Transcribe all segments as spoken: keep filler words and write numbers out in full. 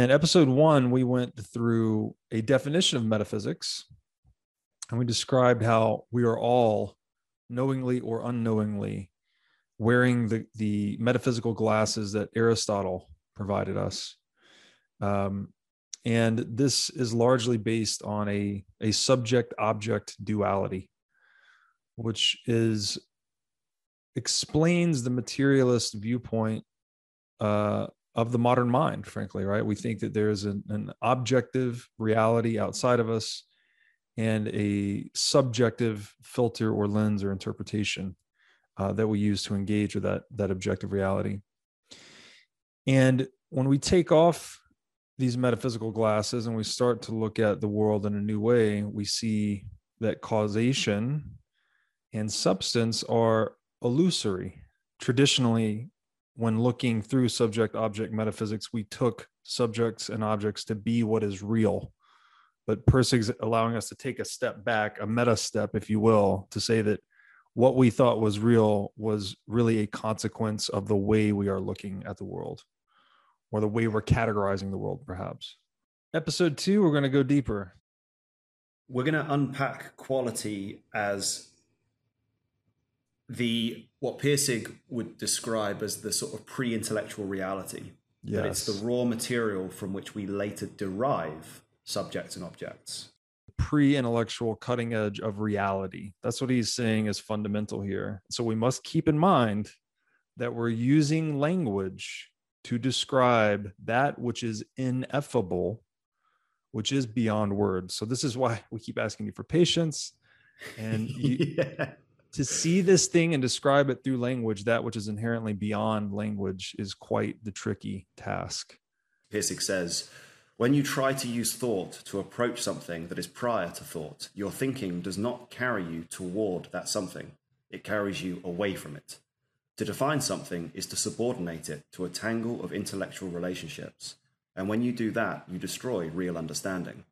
And episode one, we went through a definition of metaphysics, and we described how we are all knowingly or unknowingly wearing the, the metaphysical glasses that Aristotle provided us. Um, and this is largely based on a, a subject-object duality, which is explains the materialist viewpoint uh, of the modern mind, frankly, right? We think that there's an, an objective reality outside of us and a subjective filter or lens or interpretation uh, that we use to engage with that, that objective reality. And when we take off these metaphysical glasses and we start to look at the world in a new way, we see that causation and substance are illusory. Traditionally, when looking through subject-object metaphysics, we took subjects and objects to be what is real. But Pirsig's allowing us to take a step back, a meta step, if you will, to say that what we thought was real was really a consequence of the way we are looking at the world, or the way we're categorizing the world, perhaps. Episode two, we're going to go deeper. We're going to unpack quality as the what Pirsig would describe as the sort of pre-intellectual reality. Yes. That it's the raw material from which we later derive subjects and objects. Pre-intellectual cutting edge of reality. That's what he's saying is fundamental here. So we must keep in mind that we're using language to describe that which is ineffable, which is beyond words. So this is why we keep asking you for patience and you, yeah. To see this thing and describe it through language, that which is inherently beyond language, is quite the tricky task. Pirsig says, when you try to use thought to approach something that is prior to thought, your thinking does not carry you toward that something. It carries you away from it. To define something is to subordinate it to a tangle of intellectual relationships. And when you do that, you destroy real understanding.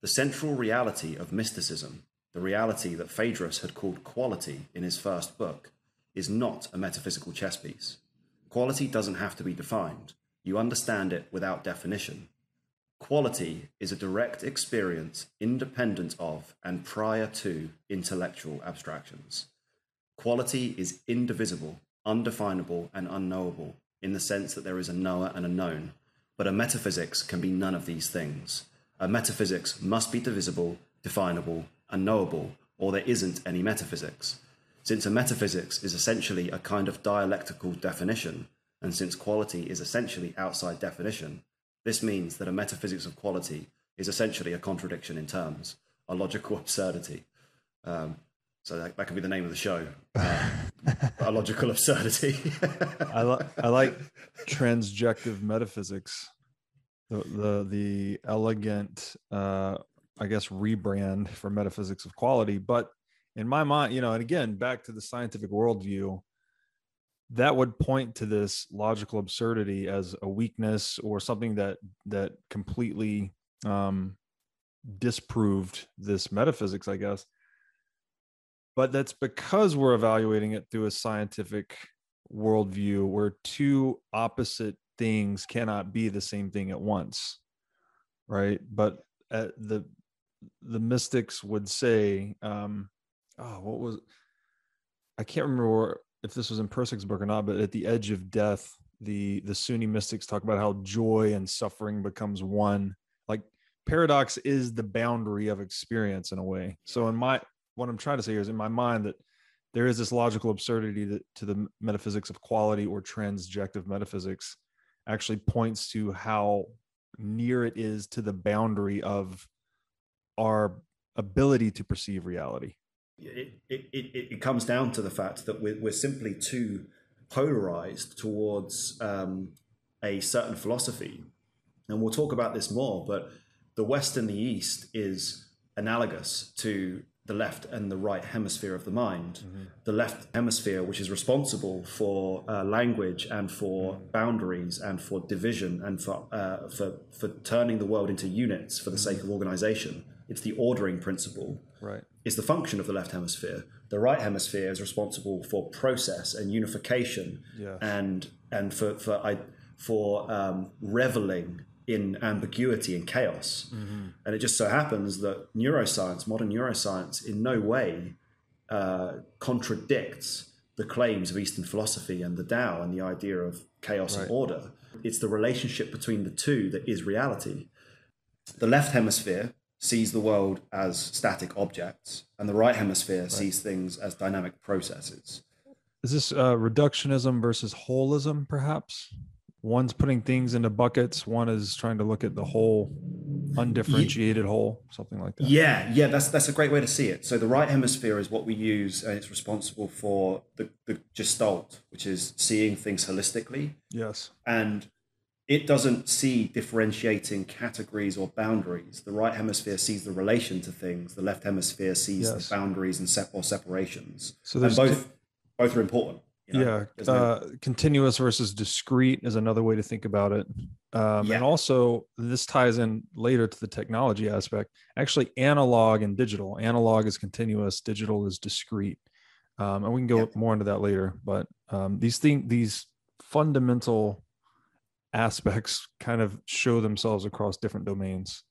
The central reality of mysticism, the reality that Phaedrus had called quality in his first book, is not a metaphysical chess piece. Quality doesn't have to be defined. You understand it without definition. Quality is a direct experience independent of and prior to intellectual abstractions. Quality is indivisible, undefinable, and unknowable in the sense that there is a knower and a known. But a metaphysics can be none of these things. A metaphysics must be divisible, definable, unknowable, or there isn't any metaphysics. Since a metaphysics is essentially a kind of dialectical definition, and since quality is essentially outside definition, this means that a metaphysics of quality is essentially a contradiction in terms, a logical absurdity. Um, so that, that could be the name of the show, uh, a logical absurdity. I, li- I like transjective metaphysics, the, the, the elegant... Uh, I guess, rebrand for metaphysics of quality. But in my mind, you know, and again, back to the scientific worldview, that would point to this logical absurdity as a weakness or something that, that completely um, disproved this metaphysics, I guess. But that's because we're evaluating it through a scientific worldview where two opposite things cannot be the same thing at once. Right. But at the, the mystics would say, um, oh, what was, I can't remember if this was in Pirsig's book or not, but at the edge of death, the, the Sunni mystics talk about how joy and suffering becomes one. Like paradox is the boundary of experience in a way. So in my, what I'm trying to say here is in my mind that there is this logical absurdity that to the metaphysics of quality or transjective metaphysics actually points to how near it is to the boundary of our ability to perceive reality. It, it, it, it comes down to the fact that we're, we're simply too polarized towards um, a certain philosophy. And we'll talk about this more, but the West and the East is analogous to the left and the right hemisphere of the mind. Mm-hmm. The left hemisphere, which is responsible for uh, language and for boundaries and for division and for, uh, for, for turning the world into units for the mm-hmm. sake of organization. It's the ordering principle. Right. It's the function of the left hemisphere. The right hemisphere is responsible for process and unification. Yes. and, and for, for, I, for um, reveling in ambiguity and chaos. Mm-hmm. And it just so happens that neuroscience, modern neuroscience, in no way uh, contradicts the claims of Eastern philosophy and the Tao and the idea of chaos right. and order. It's the relationship between the two that is reality. The left hemisphere sees the world as static objects, and the right hemisphere right. sees things as dynamic processes. Is this uh, reductionism versus holism, perhaps? One's putting things into buckets. One is trying to look at the whole, undifferentiated yeah. whole, something like that. Yeah, yeah, that's that's a great way to see it. So the right hemisphere is what we use, and it's responsible for the, the gestalt, which is seeing things holistically. Yes. And it doesn't see differentiating categories or boundaries. The right hemisphere sees the relation to things. The left hemisphere sees yes. the boundaries and sep- or separations. So there's and both di- both are important. You know, yeah, uh, no... continuous versus discrete is another way to think about it. Um, yeah. And also, this ties in later to the technology aspect. Actually, analog and digital. Analog is continuous, digital is discrete. Um, and we can go yeah. more into that later. But um, these thing, these fundamental aspects kind of show themselves across different domains.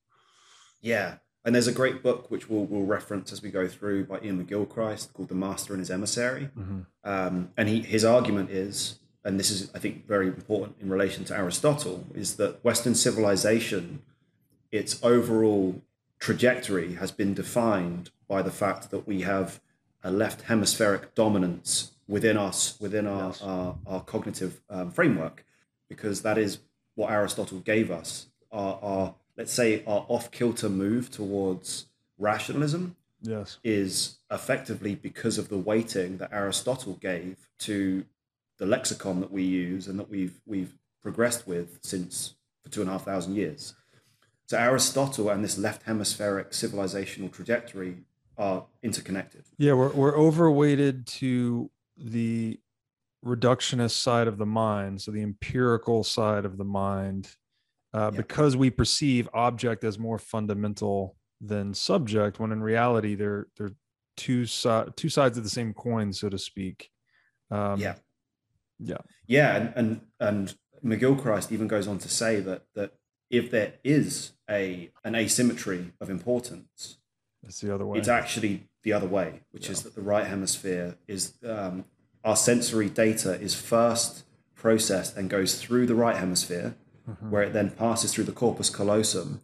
Yeah. And there's a great book which we'll, we'll reference as we go through by Ian McGilchrist called The Master and His Emissary. Mm-hmm. Um, and he, his argument is, and this is, I think, very important in relation to Aristotle, is that Western civilization, its overall trajectory has been defined by the fact that we have a left hemispheric dominance within us, within our, yes. our, our cognitive um, framework, because that is what Aristotle gave us, our, our let's say our off-kilter move towards rationalism yes. is effectively because of the weighting that Aristotle gave to the lexicon that we use and that we've we've progressed with since for two and a half thousand years. So Aristotle and this left hemispheric civilizational trajectory are interconnected. Yeah, we're we're overweighted to the reductionist side of the mind, so the empirical side of the mind. Uh, yeah. Because we perceive object as more fundamental than subject, when in reality they're they're two si- two sides of the same coin, so to speak. Um, yeah, yeah, yeah, and, and and McGilchrist even goes on to say that that if there is a an asymmetry of importance, it's the other way. It's actually the other way, which yeah. is that the right hemisphere is um, our sensory data is first processed and goes through the right hemisphere. Mm-hmm. Where it then passes through the corpus callosum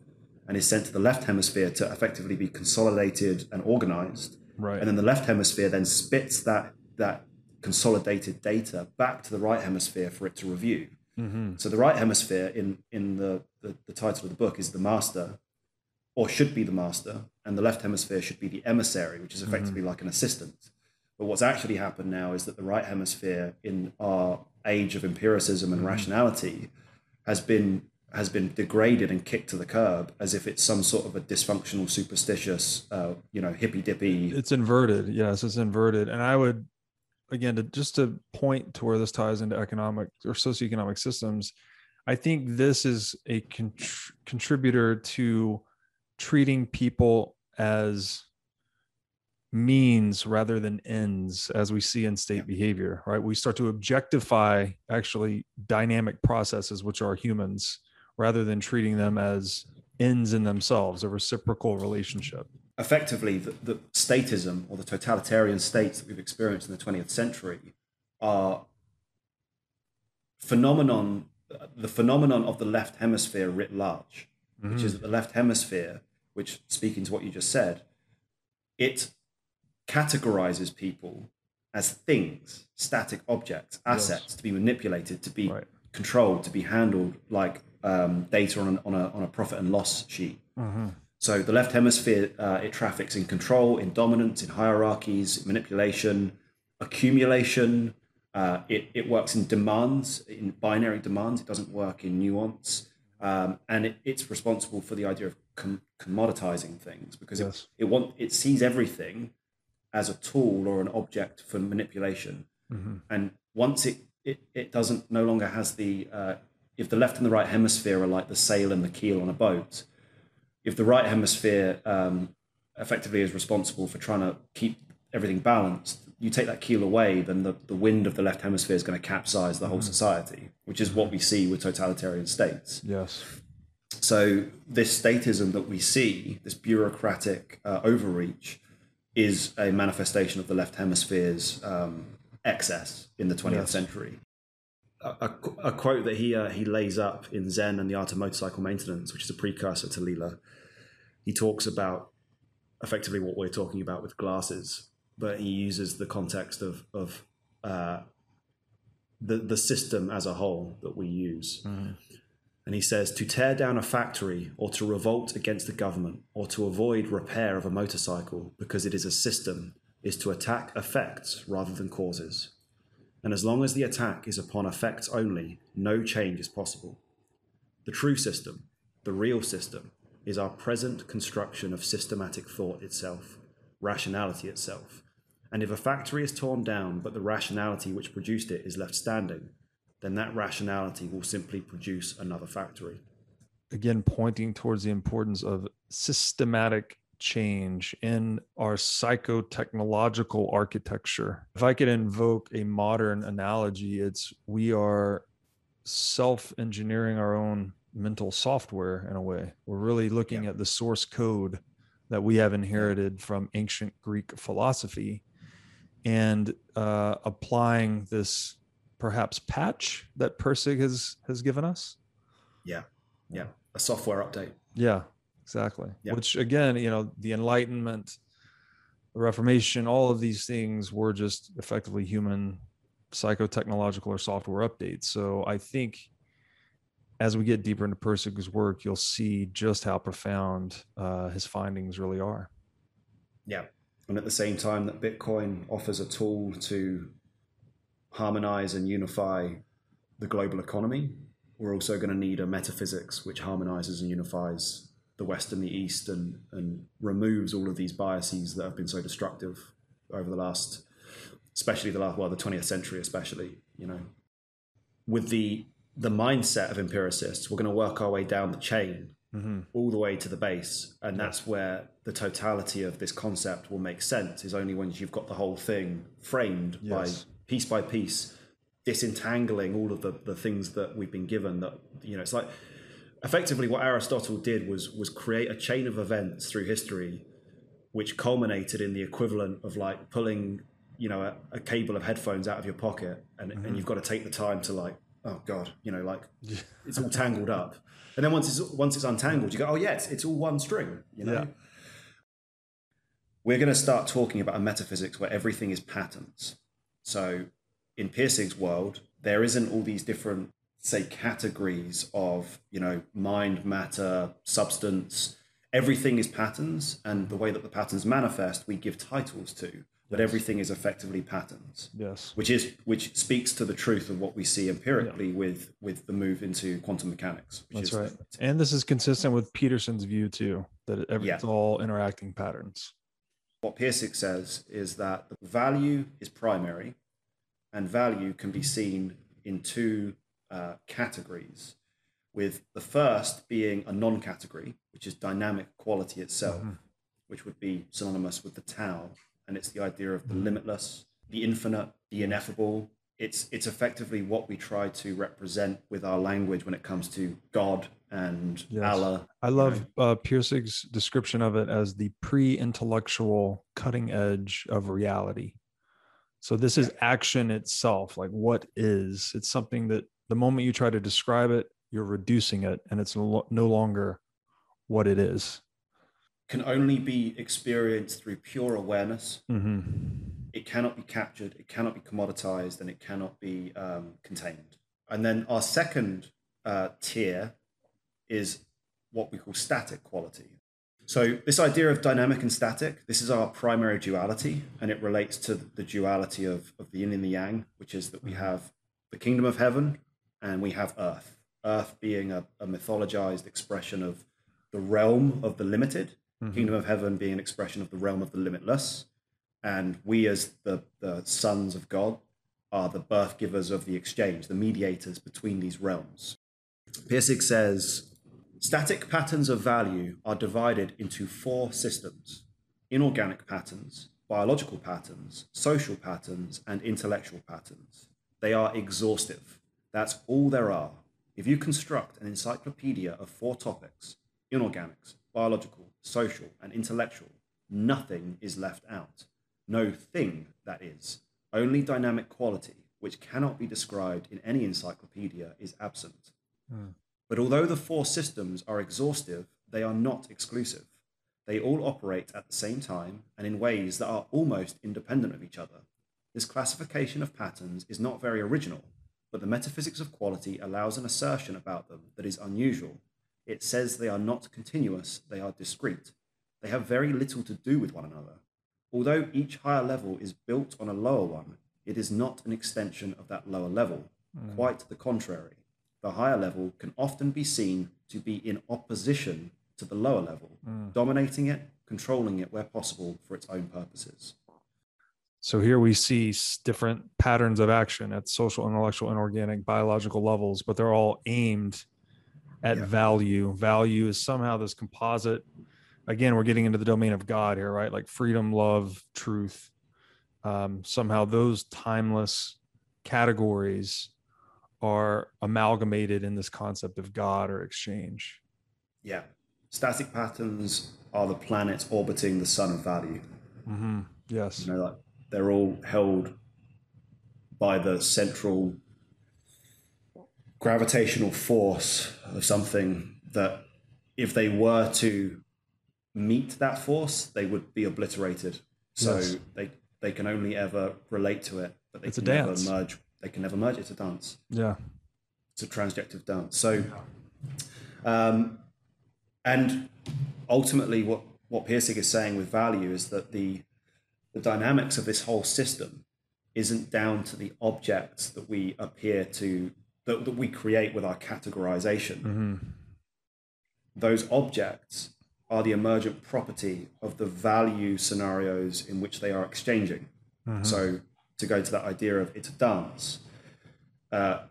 and is sent to the left hemisphere to effectively be consolidated and organized. Right. And then the left hemisphere then spits that that consolidated data back to the right hemisphere for it to review. Mm-hmm. So the right hemisphere in, in the, the, the title of the book is the master, or should be the master, and the left hemisphere should be the emissary, which is effectively mm-hmm. like an assistant. But what's actually happened now is that the right hemisphere in our age of empiricism and mm-hmm. rationality has been has been degraded and kicked to the curb as if it's some sort of a dysfunctional, superstitious, uh, you know, hippy-dippy. It's inverted. Yes, it's inverted. And I would, again, to, just to point to where this ties into economic or socioeconomic systems, I think this is a con- contributor to treating people as means rather than ends, as we see in state yeah. behavior, right? We start to objectify actually dynamic processes, which are humans, rather than treating them as ends in themselves, a reciprocal relationship. Effectively, the, the statism or the totalitarian states that we've experienced in the twentieth century are phenomenon, the phenomenon of the left hemisphere writ large, mm-hmm. which is that the left hemisphere, which speaking to what you just said, it categorizes people as things, static objects, assets yes. to be manipulated, to be right. controlled, to be handled like um, data on, on, a, on a profit and loss sheet. Mm-hmm. So the left hemisphere, uh, it traffics in control, in dominance, in hierarchies, manipulation, accumulation. Uh, it, it works in demands, in binary demands. It doesn't work in nuance. Um, and it, it's responsible for the idea of com- commoditizing things because yes. it, it, want, it sees everything as a tool or an object for manipulation. Mm-hmm. And once it, it, it doesn't, no longer has the, uh, if the left and the right hemisphere are like the sail and the keel on a boat, if the right hemisphere um, effectively is responsible for trying to keep everything balanced, you take that keel away, then the, the wind of the left hemisphere is going to capsize the mm-hmm. whole society, which is what we see with totalitarian states. Yes. So this statism that we see, this bureaucratic uh, overreach, is a manifestation of the left hemisphere's um, excess in the twentieth yes. century. A, a, a quote that he uh, he lays up in Zen and the Art of Motorcycle Maintenance, which is a precursor to Lila, he talks about effectively what we're talking about with glasses, but he uses the context of of uh, the the system as a whole that we use. Mm. And he says, to tear down a factory or to revolt against the government or to avoid repair of a motorcycle because it is a system is to attack effects rather than causes. And as long as the attack is upon effects only, no change is possible. The true system, the real system, is our present construction of systematic thought itself, rationality itself. And if a factory is torn down, but the rationality which produced it is left standing, then that rationality will simply produce another factory. Again, pointing towards the importance of systematic change in our psycho-technological architecture. If I could invoke a modern analogy, it's we are self-engineering our own mental software in a way. We're really looking yeah. at the source code that we have inherited from ancient Greek philosophy and uh, applying this perhaps patch that Pirsig has, has given us. Yeah. Yeah. A software update. Yeah, exactly. Yeah. Which again, you know, the Enlightenment, the Reformation, all of these things were just effectively human psycho-technological or software updates. So I think as we get deeper into Pirsig's work, you'll see just how profound uh, his findings really are. Yeah. And at the same time that Bitcoin offers a tool to harmonize and unify the global economy, we're also going to need a metaphysics which harmonizes and unifies the West and the East and, and removes all of these biases that have been so destructive over the last, especially the last, well, the twentieth century, especially, you know. With the, the mindset of empiricists, we're going to work our way down the chain mm-hmm. all the way to the base. And that's where the totality of this concept will make sense, is only when you've got the whole thing framed yes. by piece by piece, disentangling all of the, the things that we've been given that, you know, it's like effectively what Aristotle did was, was create a chain of events through history, which culminated in the equivalent of like pulling, you know, a, a cable of headphones out of your pocket and, mm-hmm. and you've got to take the time to like, oh God, you know, like it's all tangled up. And then once it's, once it's untangled, you go, oh yeah, it's, it's all one string, you know? Yeah. We're going to start talking about a metaphysics where everything is patterns. So in Pirsig's world, there isn't all these different, say, categories of, you know, mind, matter, substance. Everything is patterns. And the way that the patterns manifest, we give titles to. But yes. everything is effectively patterns. Yes. Which is which speaks to the truth of what we see empirically yeah. with with the move into quantum mechanics. Which That's is right. And this is consistent with Peterson's view, too, that every, yeah. it's all interacting patterns. What Pirsig says is that the value is primary and value can be seen in two uh, categories, with the first being a non-category, which is dynamic quality itself, mm-hmm. which would be synonymous with the Tao. And it's the idea of the mm-hmm. limitless, the infinite, the ineffable. It's, it's effectively what we try to represent with our language when it comes to God and yes. Allah. I love uh, Pirsig's description of it as the pre-intellectual cutting edge of reality. So this is action itself, like what is, it's something that the moment you try to describe it, you're reducing it and it's no longer what it is. Can only be experienced through pure awareness. Mm-hmm. It cannot be captured, it cannot be commoditized, and it cannot be um, contained. And then our second uh, tier is what we call static quality. So this idea of dynamic and static, this is our primary duality, and it relates to the duality of, of the yin and the yang, which is that we have the kingdom of heaven and we have earth. Earth being a, a mythologized expression of the realm of the limited, mm-hmm. kingdom of heaven being an expression of the realm of the limitless. And we as the, the sons of God are the birth givers of the exchange, the mediators between these realms. Pirsig says, static patterns of value are divided into four systems: inorganic patterns, biological patterns, social patterns, and intellectual patterns. They are exhaustive. That's all there are. If you construct an encyclopedia of four topics, inorganics, biological, social, and intellectual, nothing is left out. No thing, that is. Only dynamic quality, which cannot be described in any encyclopedia, is absent. Mm. But although the four systems are exhaustive, they are not exclusive. They all operate at the same time and in ways that are almost independent of each other. This classification of patterns is not very original, but the metaphysics of quality allows an assertion about them that is unusual. It says they are not continuous, they are discrete. They have very little to do with one another. Although each higher level is built on a lower one, it is not an extension of that lower level. Mm. Quite the contrary. The higher level can often be seen to be in opposition to the lower level, mm. dominating it, controlling it where possible for its own purposes. So here we see different patterns of action at social, intellectual, inorganic, biological levels, but they're all aimed at yeah. value. Value is somehow this composite. Again, we're getting into the domain of God here, right? Like freedom, love, truth. Um, somehow those timeless categories are amalgamated in this concept of God or exchange. Yeah. Static patterns are the planets orbiting the sun of value. Mm-hmm. Yes. You know, like they're all held by the central gravitational force of something that if they were to meet that force, they would be obliterated. So yes. they, they can only ever relate to it, but they it's can a dance. never merge. They can never merge. It's a dance. Yeah. It's a transjective dance. So, um, and ultimately what, what Pirsig is saying with value is that the, the dynamics of this whole system isn't down to the objects that we appear to, that, that we create with our categorization. Mm-hmm. Those objects are the emergent property of the value scenarios in which they are exchanging. Mm-hmm. So to go to that idea of it's a dance, uh,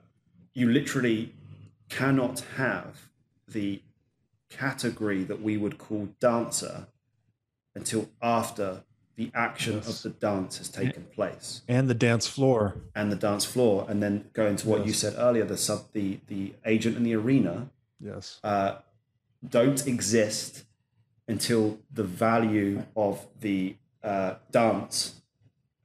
you literally cannot have the category that we would call dancer until after the action yes. of the dance has taken place. And the dance floor. And the dance floor. And then going to what yes. you said earlier, the sub, the, the agent in the arena yes. uh, don't exist until the value of the uh, dance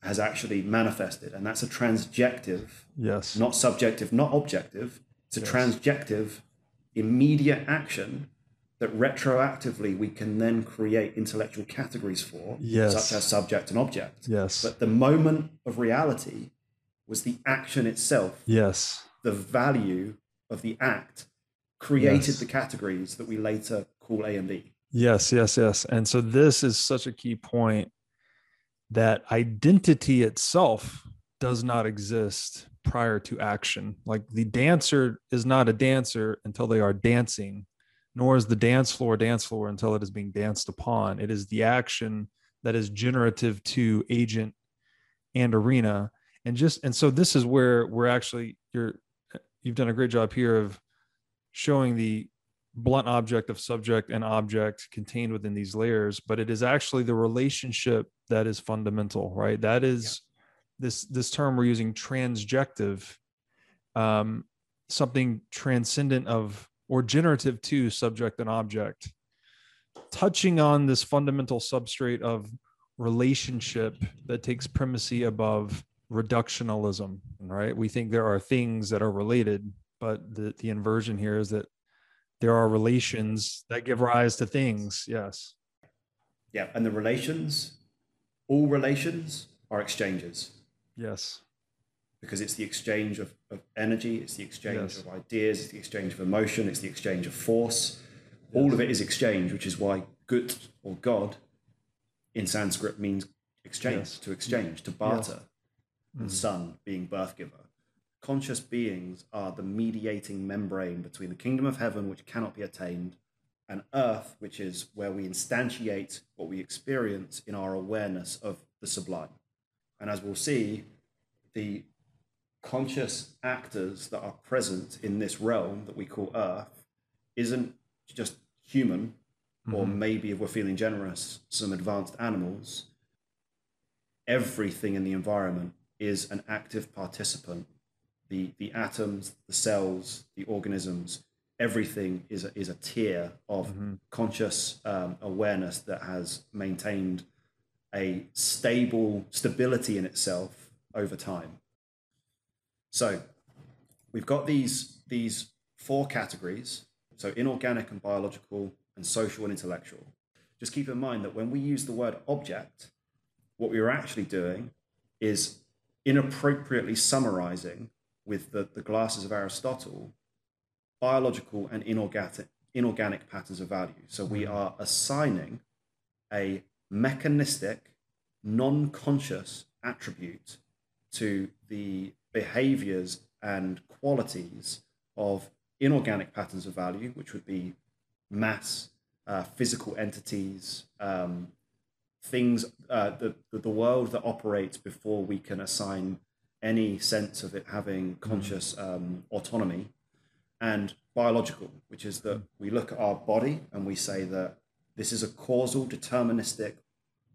has actually manifested. And that's a transjective, yes. not subjective, not objective. It's a yes. transjective, immediate action that retroactively we can then create intellectual categories for, yes. such as subject and object. Yes. But the moment of reality was the action itself. Yes. The value of the act created yes. the categories that we later call A and B. Yes, yes, yes. And so this is such a key point that identity itself does not exist prior to action. Like the dancer is not a dancer until they are dancing, nor is the dance floor a dance floor until it is being danced upon. It is the action that is generative to agent and arena. And just, and so this is where we're actually, you're, you've done a great job here of showing the blunt object of subject and object contained within these layers, but it is actually the relationship that is fundamental, right? That is yeah. this, this term we're using, transjective, um, something transcendent of, or generative to subject and object, touching on this fundamental substrate of relationship that takes primacy above reductionalism, right? We think there are things that are related, but the, the inversion here is that there are relations that give rise to things. Yes. Yeah. And the relations, all relations are exchanges. Yes. Because it's the exchange of, of energy. It's the exchange yes. of ideas. It's the exchange of emotion. It's the exchange of force. Yes. All of it is exchange, which is why gut or God in Sanskrit means exchange, yes. to exchange, to barter. Yes. And mm. sun being birth giver. Conscious beings are the mediating membrane between the kingdom of heaven, which cannot be attained, and earth, which is where we instantiate what we experience in our awareness of the sublime. And as we'll see, the conscious actors that are present in this realm that we call earth isn't just human, mm-hmm. or maybe if we're feeling generous, some advanced animals. Everything in the environment is an active participant the the atoms, the cells, the organisms, everything is a, is a tier of mm-hmm. conscious um, awareness that has maintained a stable stability in itself over time. So we've got these these four categories, so inorganic and biological and social and intellectual. Just keep in mind that when we use the word object, what we are actually doing is inappropriately summarizing with the, the glasses of Aristotle, biological and inorganic, inorganic patterns of value. So we are assigning a mechanistic, non-conscious attribute to the behaviors and qualities of inorganic patterns of value, which would be mass, uh, physical entities, um, things, uh, the, the world that operates before we can assign any sense of it having conscious um, autonomy, and biological, which is that we look at our body and we say that this is a causal, deterministic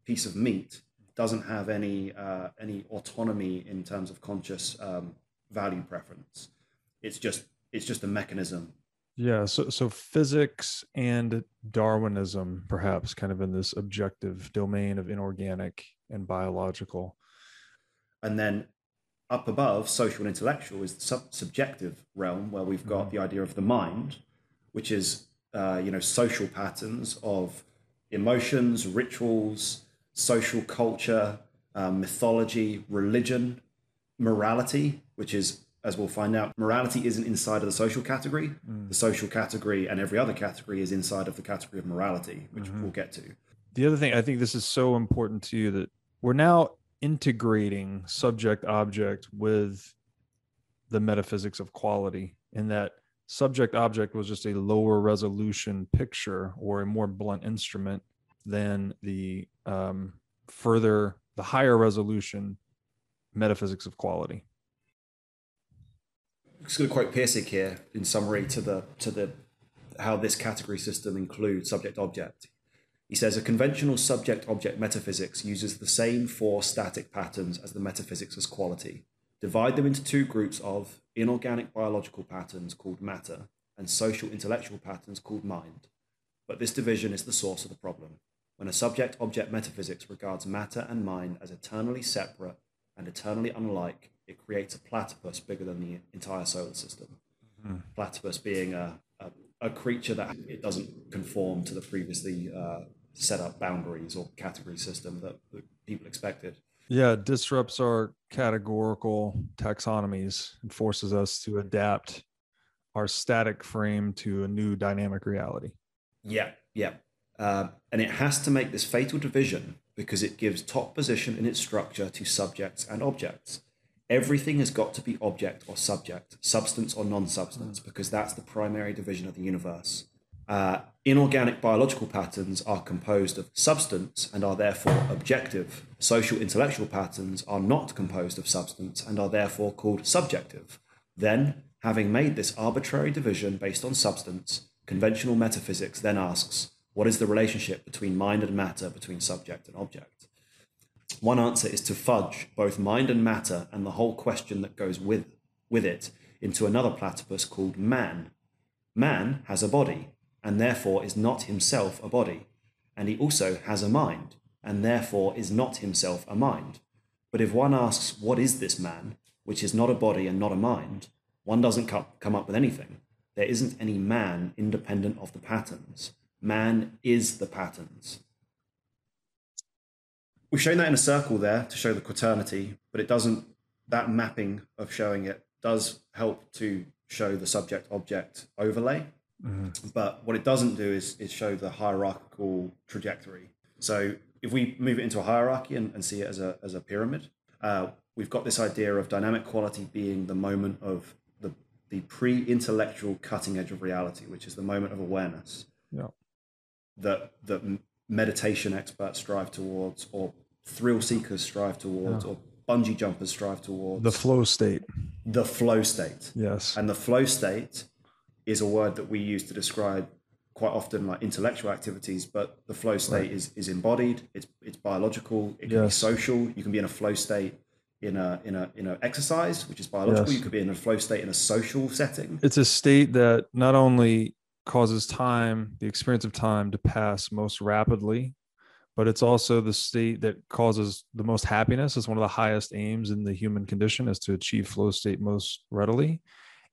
piece of meat, doesn't have any, uh, any autonomy in terms of conscious um, value preference. It's just, it's just a mechanism. Yeah, so so physics and Darwinism, perhaps, kind of in this objective domain of inorganic and biological. And then up above, social and intellectual, is the sub- subjective realm where we've got mm-hmm. the idea of the mind, which is, uh, you know, social patterns of emotions, rituals, social culture, uh, mythology, religion, morality, which is, as we'll find out, morality isn't inside of the social category. Mm. The social category and every other category is inside of the category of morality, which mm-hmm. we'll get to. The other thing, I think this is so important to you, that we're now integrating subject-object with the metaphysics of quality, in that subject-object was just a lower resolution picture or a more blunt instrument than the um, further, the higher resolution metaphysics of quality. It's going to quote Pirsig here in summary to the to the how this category system includes subject-object. He says, a conventional subject-object metaphysics uses the same four static patterns as the metaphysics as quality. Divide them into two groups of inorganic biological patterns called matter and social intellectual patterns called mind. But this division is the source of the problem. When a subject-object metaphysics regards matter and mind as eternally separate and eternally unlike, it creates a platypus bigger than the entire solar system. Mm-hmm. Platypus being a, a, a creature that it doesn't conform to the previously uh, set up boundaries or category system that, that people expected. Yeah, it disrupts our categorical taxonomies and forces us to adapt our static frame to a new dynamic reality. Yeah, yeah. Uh, and it has to make this fatal division because it gives top position in its structure to subjects and objects. Everything has got to be object or subject, substance or non-substance, because that's the primary division of the universe. Uh, inorganic biological patterns are composed of substance and are therefore objective. Social intellectual patterns are not composed of substance and are therefore called subjective. Then, having made this arbitrary division based on substance, conventional metaphysics then asks, what is the relationship between mind and matter, between subject and object? One answer is to fudge both mind and matter and the whole question that goes with, with it into another platypus called man. Man has a body and therefore is not himself a body. And he also has a mind and therefore is not himself a mind. But if one asks, what is this man, which is not a body and not a mind, one doesn't come up with anything. There isn't any man independent of the patterns. Man is the patterns. We've shown that in a circle there to show the quaternity, but it doesn't, that mapping of showing it does help to show the subject-object overlay. Mm-hmm. But what it doesn't do is, is show the hierarchical trajectory. So if we move it into a hierarchy and, and see it as a, as a pyramid, uh, we've got this idea of dynamic quality being the moment of the, the pre-intellectual cutting edge of reality, which is the moment of awareness. Yeah. That, that meditation experts strive towards, or thrill seekers strive towards, yeah. or bungee jumpers strive towards. The flow state. The flow state. Yes. And the flow state is a word that we use to describe quite often like intellectual activities, but the flow state right. is, is embodied. It's, it's biological. It can yes. be social. You can be in a flow state in a in a in a exercise, which is biological. Yes. You could be in a flow state in a social setting. It's a state that not only causes time, the experience of time, to pass most rapidly, but it's also the state that causes the most happiness. It's one of the highest aims in the human condition, is to achieve flow state most readily.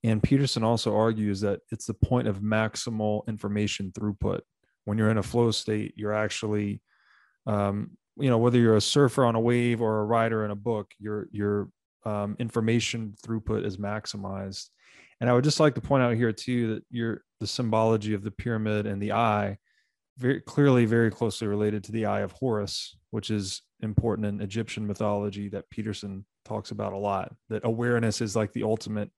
And Peterson also argues that it's the point of maximal information throughput. When you're in a flow state, you're actually, um, you know, whether you're a surfer on a wave or a writer in a book, your your um, information throughput is maximized. And I would just like to point out here too that your the symbology of the pyramid and the eye, very clearly, very closely related to the Eye of Horus, which is important in Egyptian mythology that Peterson talks about a lot. That awareness is like the ultimate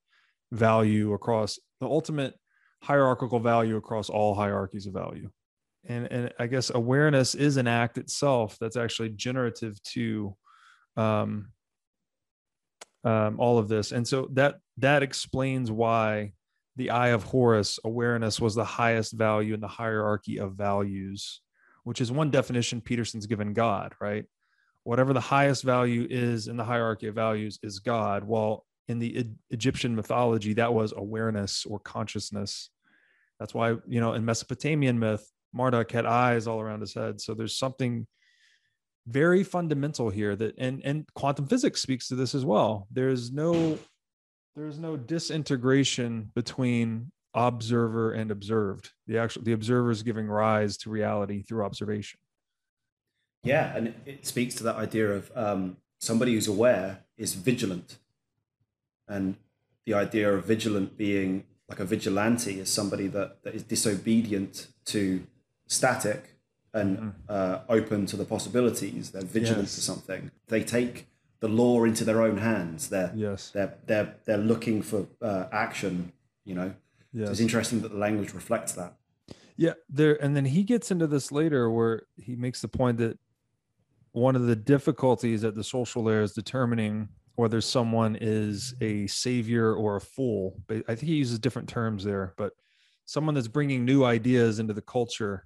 value across the ultimate hierarchical value across all hierarchies of value. And, and I guess awareness is an act itself that's actually generative to um, um, all of this. And so that, that explains why the Eye of Horus, awareness, was the highest value in the hierarchy of values, which is one definition Peterson's given God, right? Whatever the highest value is in the hierarchy of values is God. Well, in the e- Egyptian mythology, that was awareness or consciousness. That's why, you know, in Mesopotamian myth, Marduk had eyes all around his head. So there's something very fundamental here that, and, and quantum physics speaks to this as well. There's no, there's no disintegration between observer and observed. The actual, the observer is giving rise to reality through observation. Yeah. And it speaks to that idea of um, somebody who's aware is vigilant. And the idea of vigilant being like a vigilante is somebody that, that is disobedient to static and mm. uh, open to the possibilities. They're vigilant yes. to something. They take the law into their own hands. They're yes. they're they're they're looking for uh, action. You know, yes. So it's interesting that the language reflects that. Yeah, there. And then he gets into this later, where he makes the point that one of the difficulties at the social layer is determining whether someone is a savior or a fool. I think he uses different terms there, but someone that's bringing new ideas into the culture.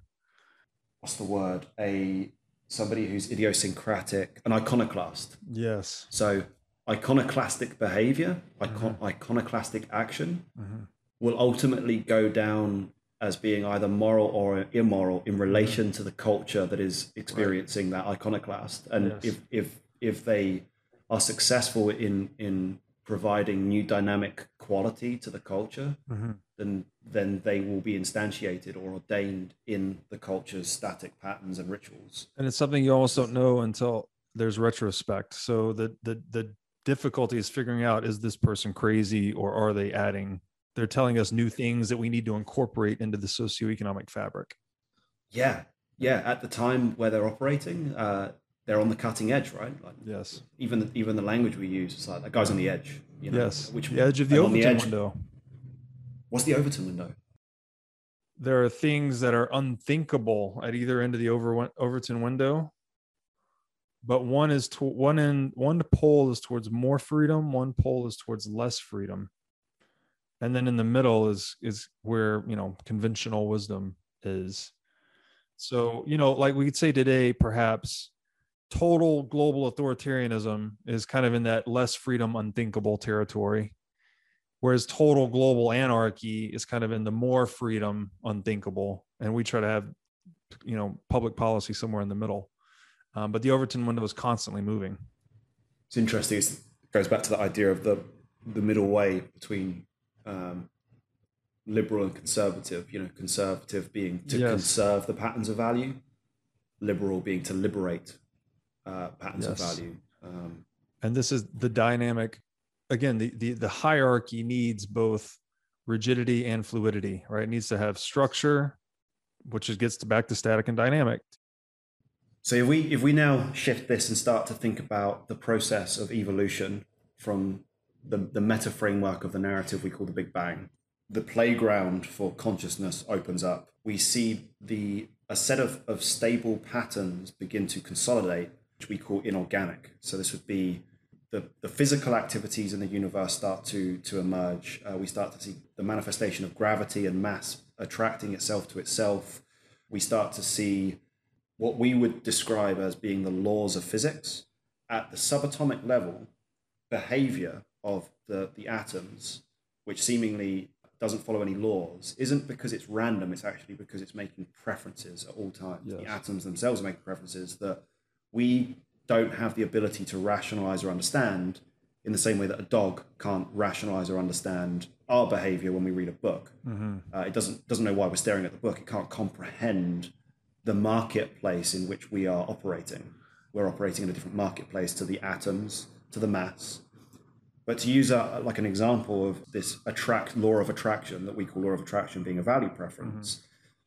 What's the word? A somebody who's idiosyncratic, an iconoclast. Yes. So iconoclastic behavior, icon, mm-hmm. iconoclastic action mm-hmm. will ultimately go down as being either moral or immoral in relation to the culture that is experiencing right. that iconoclast. And yes. if if if they are successful in in providing new dynamic quality to the culture, mm-hmm. then then they will be instantiated or ordained in the culture's static patterns and rituals. And it's something you almost don't know until there's retrospect. So the the the difficulty is figuring out, is this person crazy, or are they adding? They're telling us new things that we need to incorporate into the socioeconomic fabric. Yeah, yeah. At the time where they're operating, uh, they're on the cutting edge, right? Like yes. Even the, even the language we use, it's like that guy's on the edge. You know, yes. Which the edge of the Overton the edge, window. What's the Overton window? There are things that are unthinkable at either end of the Over, Overton window, but one is to, one in one pole is towards more freedom, one pole is towards less freedom, and then in the middle is is where, you know, conventional wisdom is. So, you know, like we could say today, perhaps, total global authoritarianism is kind of in that less freedom, unthinkable territory, whereas total global anarchy is kind of in the more freedom, unthinkable. And we try to have, you know, public policy somewhere in the middle. Um, but the Overton window is constantly moving. It's interesting. It's, it goes back to the idea of the the middle way between um, liberal and conservative, you know, conservative being to yes. conserve the patterns of value, liberal being to liberate Uh, patterns yes. of value. Um, and this is the dynamic, again, the, the, the hierarchy needs both rigidity and fluidity, right? It needs to have structure, which is, gets to back to static and dynamic. So if we, if we now shift this and start to think about the process of evolution from the, the meta framework of the narrative we call the Big Bang, the playground for consciousness opens up. We see the a set of, of stable patterns begin to consolidate, which we call inorganic. So this would be the, the physical activities in the universe start to, to emerge. Uh, we start to see the manifestation of gravity and mass attracting itself to itself. We start to see what we would describe as being the laws of physics. At the subatomic level, behavior of the, the atoms, which seemingly doesn't follow any laws, isn't because it's random, it's actually because it's making preferences at all times. Yes. The atoms themselves are making preferences that we don't have the ability to rationalize or understand, in the same way that a dog can't rationalize or understand our behavior when we read a book. Mm-hmm. uh, it doesn't, doesn't know why we're staring at the book. It can't comprehend the marketplace in which we are operating. We're operating in a different marketplace to the atoms, to the mass. But to use a, like an example of this attract law of attraction that we call law of attraction being a value preference, mm-hmm.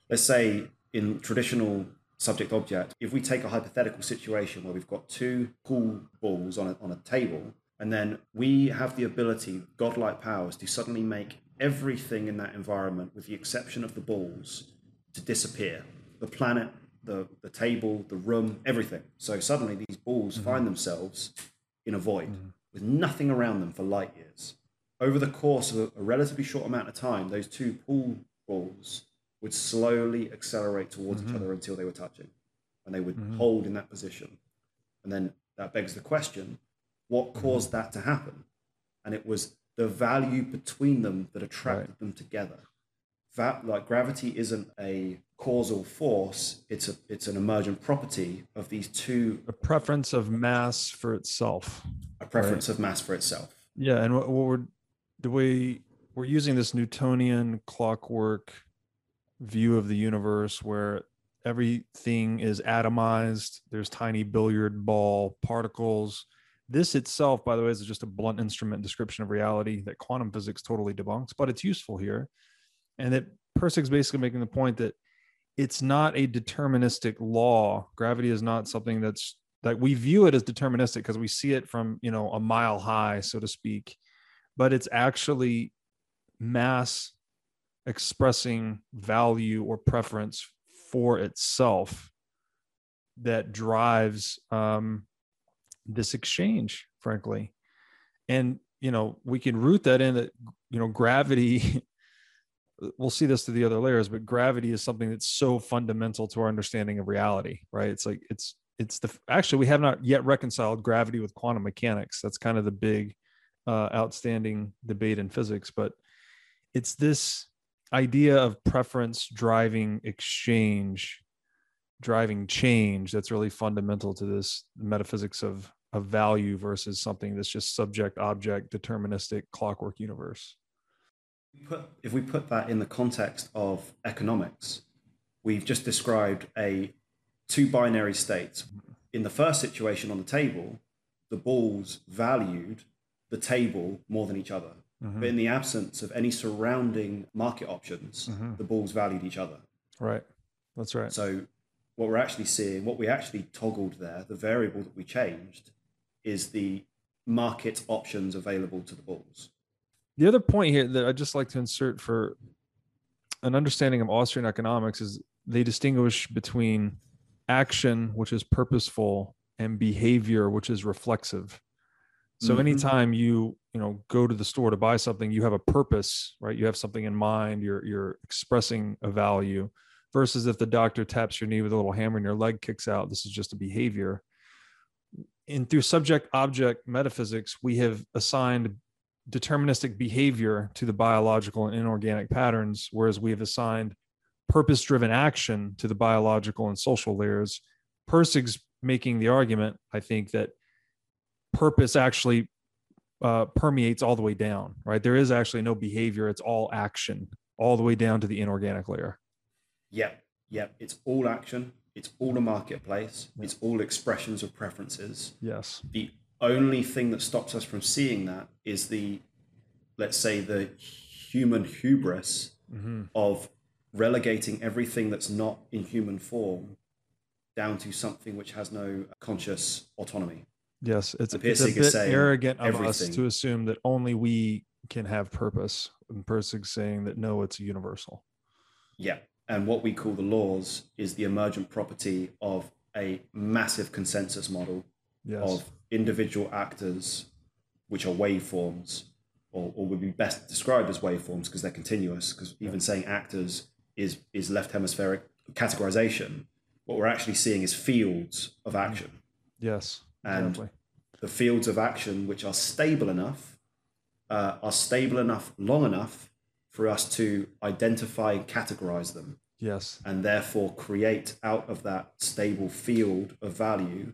let's say in traditional subject object, if we take a hypothetical situation where we've got two pool balls on a, on a table, and then we have the ability, godlike powers, to suddenly make everything in that environment, with the exception of the balls, to disappear. The planet, the, the table, the room, everything. So suddenly these balls mm-hmm. find themselves in a void mm-hmm. with nothing around them for light years. Over the course of a, a relatively short amount of time, those two pool balls would slowly accelerate towards mm-hmm. each other until they were touching, and they would mm-hmm. hold in that position. And then that begs the question, what caused that to happen? And it was the value between them that attracted right. them together. That, like, gravity isn't a causal force, it's a it's an emergent property of these two. A preference of mass for itself. A preference right. of mass for itself. Yeah, and what, what we're, the way we're using this Newtonian clockwork view of the universe where everything is atomized, there's tiny billiard ball particles. This itself, by the way, is just a blunt instrument description of reality that quantum physics totally debunks, but it's useful here. And that Pirsig's basically making the point that it's not a deterministic law. Gravity is not something that's, that we view it as deterministic because we see it from, you know, a mile high, so to speak, but it's actually mass expressing value or preference for itself that drives, um, this exchange, frankly. And, you know, we can root that in that, you know, gravity, we'll see this through the other layers, but gravity is something that's so fundamental to our understanding of reality, right? It's like, it's, it's the, actually, we have not yet reconciled gravity with quantum mechanics. That's kind of the big uh, outstanding debate in physics, but it's this idea of preference driving exchange, driving change that's really fundamental to this metaphysics of of value versus something that's just subject object deterministic clockwork universe. Put, if we put that in the context of economics, we've just described a two binary states. In the first situation on the table, the balls valued the table more than each other. Mm-hmm. But in the absence of any surrounding market options, mm-hmm. the balls valued each other. Right. That's right. So what we're actually seeing, what we actually toggled there, the variable that we changed is the market options available to the balls. The other point here that I'd just like to insert for an understanding of Austrian economics is they distinguish between action, which is purposeful, and behavior, which is reflexive. So mm-hmm. anytime you, you know, go to the store to buy something, you have a purpose, right? You have something in mind, you're, you're expressing a value. Versus if the doctor taps your knee with a little hammer and your leg kicks out, this is just a behavior. And through subject-object metaphysics, we have assigned deterministic behavior to the biological and inorganic patterns, whereas we have assigned purpose-driven action to the biological and social layers. Pirsig's making the argument, I think, that purpose actually uh, permeates all the way down, right? There is actually no behavior. It's all action, all the way down to the inorganic layer. Yep, yep. It's all action. It's all a marketplace. Yep. It's all expressions of preferences. Yes. The only thing that stops us from seeing that is the, let's say, the human hubris mm-hmm. of relegating everything that's not in human form down to something which has no conscious autonomy. Yes, it's, it's a bit arrogant of everything. Us to assume that only we can have purpose. And Pirsig's saying that, no, it's universal. Yeah. And what we call the laws is the emergent property of a massive consensus model yes. of individual actors, which are waveforms, or, or would be best described as waveforms because they're continuous, because even yeah. saying actors is, is left hemispheric categorization. What we're actually seeing is fields of action. Yes, and exactly. the fields of action which are stable enough, uh, are stable enough, long enough for us to identify and categorize them. Yes. And therefore create out of that stable field of value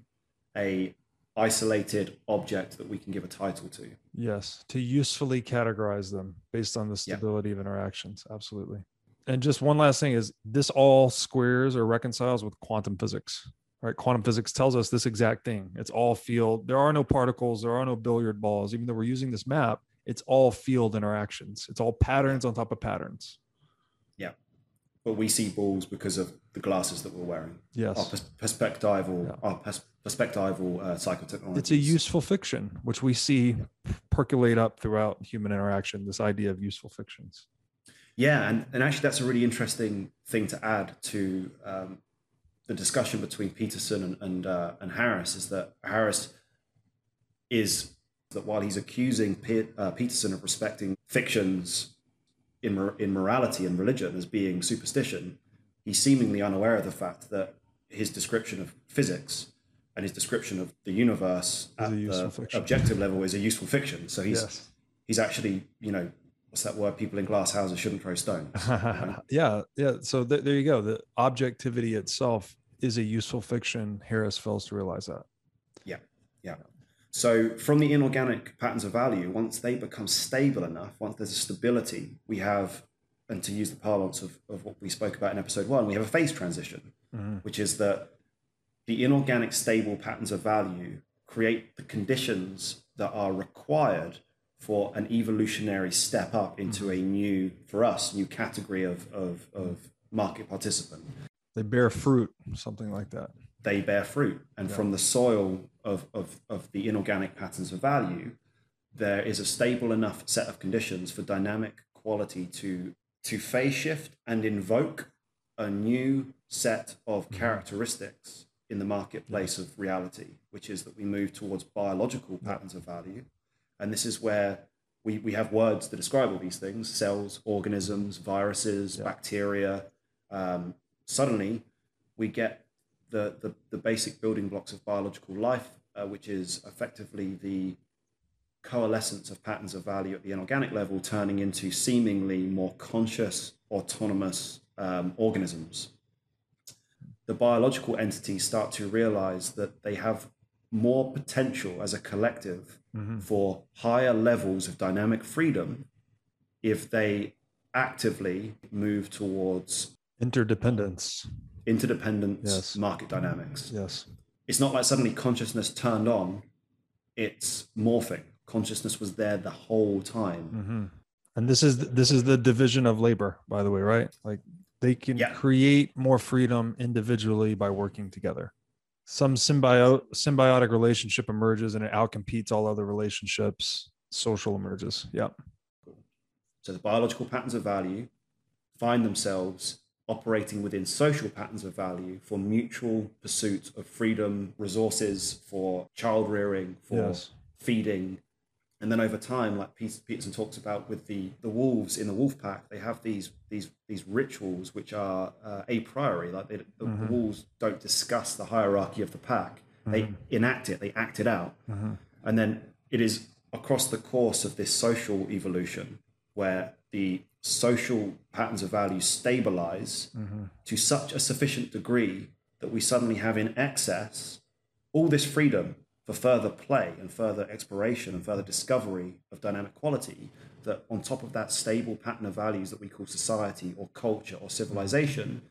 a isolated object that we can give a title to. Yes, to usefully categorize them based on the stability yeah. of interactions. Absolutely. And just one last thing is this all squares or reconciles with quantum physics, right? Quantum physics tells us this exact thing. It's all field. There are no particles. There are no billiard balls. Even though we're using this map, it's all field interactions. It's all patterns on top of patterns. Yeah. But we see balls because of the glasses that we're wearing. Yes. Our pers- perspectival, yeah. our pers- perspectival uh, psychotechnology. It's a useful fiction, which we see yeah. percolate up throughout human interaction, this idea of useful fictions. Yeah, and, and actually that's a really interesting thing to add to um, the discussion between Peterson and and, uh, and Harris, is that Harris is, that while he's accusing Pe- uh, Peterson of respecting fictions in, mor- in morality and religion as being superstition, he's seemingly unaware of the fact that his description of physics and his description of the universe at the fiction. objective level is a useful fiction. So he's yes. he's actually, you know, what's that word? People in glass houses shouldn't throw stones. Right? yeah, yeah. So th- there you go. The objectivity itself is a useful fiction. Harris fails to realize that. Yeah, yeah. So from the inorganic patterns of value, once they become stable enough, once there's a stability, we have, and to use the parlance of, of what we spoke about in episode one, we have a phase transition, mm-hmm. which is that the inorganic stable patterns of value create the conditions that are required for an evolutionary step up into a new, for us, new category of, of, of market participant. They bear fruit, something like that. They bear fruit. And yeah. from the soil of, of, of the inorganic patterns of value, there is a stable enough set of conditions for dynamic quality to, to phase shift and invoke a new set of characteristics in the marketplace yeah. of reality, which is that we move towards biological patterns yeah. of value. And this is where we, we have words to describe all these things, cells, organisms, viruses, yeah. bacteria. Um, suddenly, we get the, the, the basic building blocks of biological life, uh, which is effectively the coalescence of patterns of value at the inorganic level turning into seemingly more conscious, autonomous um, organisms. The biological entities start to realize that they have more potential as a collective mm-hmm. for higher levels of dynamic freedom if they actively move towards interdependence, interdependence yes. market dynamics. Yes. It's not like suddenly consciousness turned on, it's morphing. Consciousness was there the whole time. Mm-hmm. And this is, this is the division of labor, by the way, right? Like they can yeah. create more freedom individually by working together. Some symbio- symbiotic relationship emerges and it outcompetes all other relationships. Social emerges. Yeah. So the biological patterns of value find themselves operating within social patterns of value for mutual pursuit of freedom, resources for child rearing, for yes. feeding. And then over time, like Peterson talks about with the, the wolves in the wolf pack, they have these these these rituals which are uh, a priori. Like they, the, mm-hmm. the wolves don't discuss the hierarchy of the pack; mm-hmm. they enact it, they act it out. Mm-hmm. And then it is across the course of this social evolution where the social patterns of value stabilize mm-hmm. to such a sufficient degree that we suddenly have in excess all this freedom for further play and further exploration and further discovery of dynamic quality, that on top of that stable pattern of values that we call society or culture or civilization,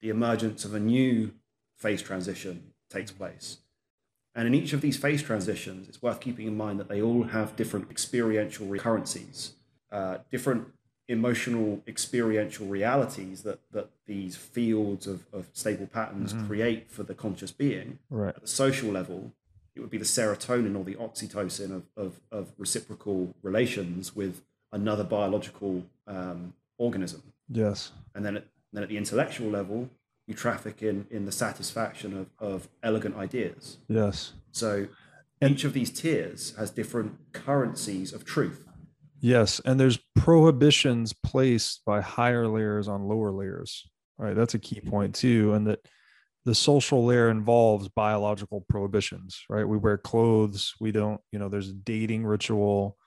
the emergence of a new phase transition takes place. And in each of these phase transitions, it's worth keeping in mind that they all have different experiential recurrencies, uh, different emotional experiential realities that that these fields of, of stable patterns mm-hmm. create for the conscious being. Right. At the social level, it would be the serotonin or the oxytocin of, of, of reciprocal relations with another biological um, organism. Yes. And then at, then at the intellectual level, you traffic in, in the satisfaction of, of elegant ideas. Yes. So each of these tiers has different currencies of truth. Yes. And there's prohibitions placed by higher layers on lower layers. All right. That's a key point too. And that the social layer involves biological prohibitions, right? We wear clothes. We don't, you know, there's a dating ritual.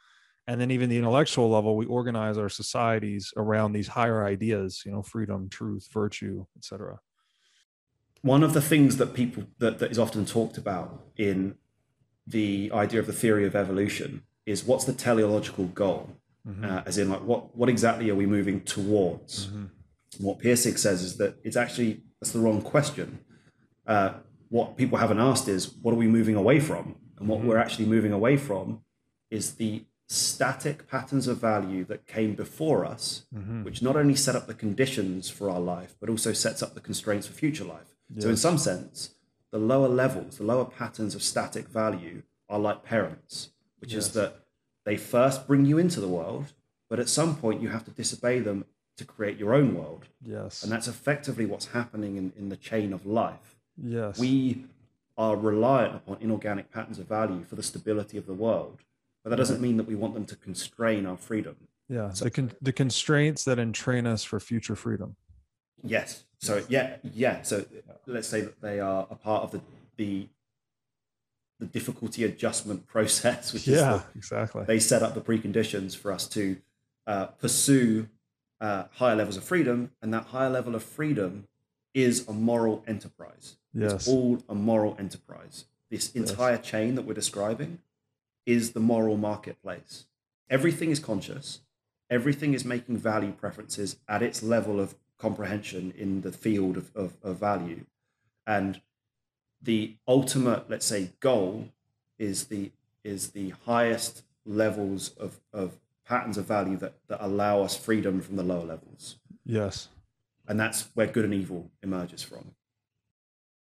And then even the intellectual level, we organize our societies around these higher ideas, you know, freedom, truth, virtue, et cetera. One of the things that people, that, that is often talked about in the idea of the theory of evolution is what's the teleological goal? Mm-hmm. uh, as in like, what, what exactly are we moving towards? Mm-hmm. What Pirsig says is that it's actually, that's the wrong question. Uh, what people haven't asked is, what are we moving away from? And what mm-hmm. we're actually moving away from is the static patterns of value that came before us, mm-hmm. which not only set up the conditions for our life, but also sets up the constraints for future life. Yes. So in some sense, the lower levels, the lower patterns of static value are like parents, which yes. is that they first bring you into the world, but at some point you have to disobey them to create your own world. Yes. And that's effectively what's happening in, in the chain of life. Yes. We are reliant upon inorganic patterns of value for the stability of the world. But that doesn't mean that we want them to constrain our freedom. Yeah, so the, con the constraints that entrain us for future freedom. Yes. So yeah, yeah. So let's say that they are a part of the the, the difficulty adjustment process, which yeah, is the, exactly. They set up the preconditions for us to uh, pursue uh, higher levels of freedom, and that higher level of freedom is a moral enterprise. Yes. It's all a moral enterprise. This entire yes. chain that we're describing is the moral marketplace. Everything is conscious. Everything is making value preferences at its level of comprehension in the field of, of, of value. And the ultimate, let's say, goal is the, is the highest levels of, of patterns of value that, that allow us freedom from the lower levels. Yes. And that's where good and evil emerges from.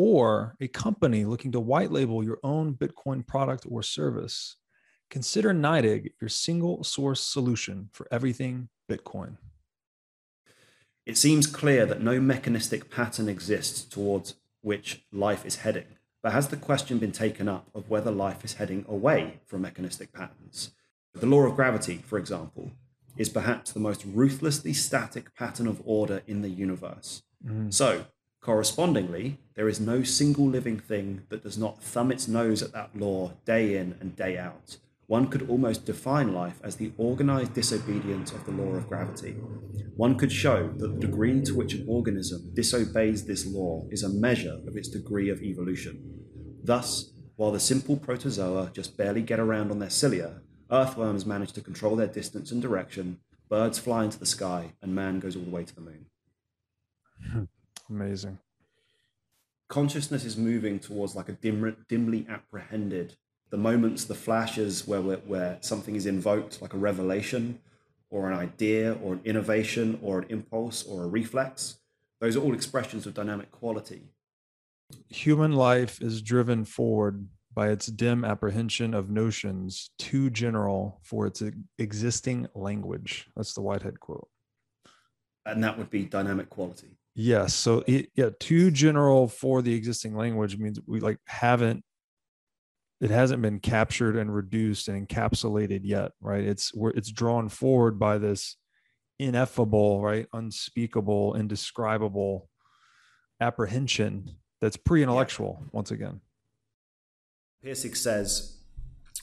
or a company looking to white label your own Bitcoin product or service, consider N Y D I G your single source solution for everything Bitcoin. It seems clear that no mechanistic pattern exists towards which life is heading, but has the question been taken up of whether life is heading away from mechanistic patterns? The law of gravity, for example, is perhaps the most ruthlessly static pattern of order in the universe. Mm. So, correspondingly, there is no single living thing that does not thumb its nose at that law day in and day out. One could almost define life as the organized disobedience of the law of gravity. One could show that the degree to which an organism disobeys this law is a measure of its degree of evolution. Thus, while the simple protozoa just barely get around on their cilia, earthworms manage to control their distance and direction, birds fly into the sky, and man goes all the way to the moon. Amazing. Consciousness is moving towards like a dim, dimly apprehended, the moments, the flashes where, where, where something is invoked, like a revelation or an idea or an innovation or an impulse or a reflex. Those are all expressions of dynamic quality. Human life is driven forward by its dim apprehension of notions too general for its existing language. That's the Whitehead quote. And that would be dynamic quality. Yes. So it, yeah, too general for the existing language means we like haven't, it hasn't been captured and reduced and encapsulated yet. Right. It's where it's drawn forward by this ineffable, right. Unspeakable, indescribable apprehension. That's pre-intellectual. Yeah. Once again. Pirsig says,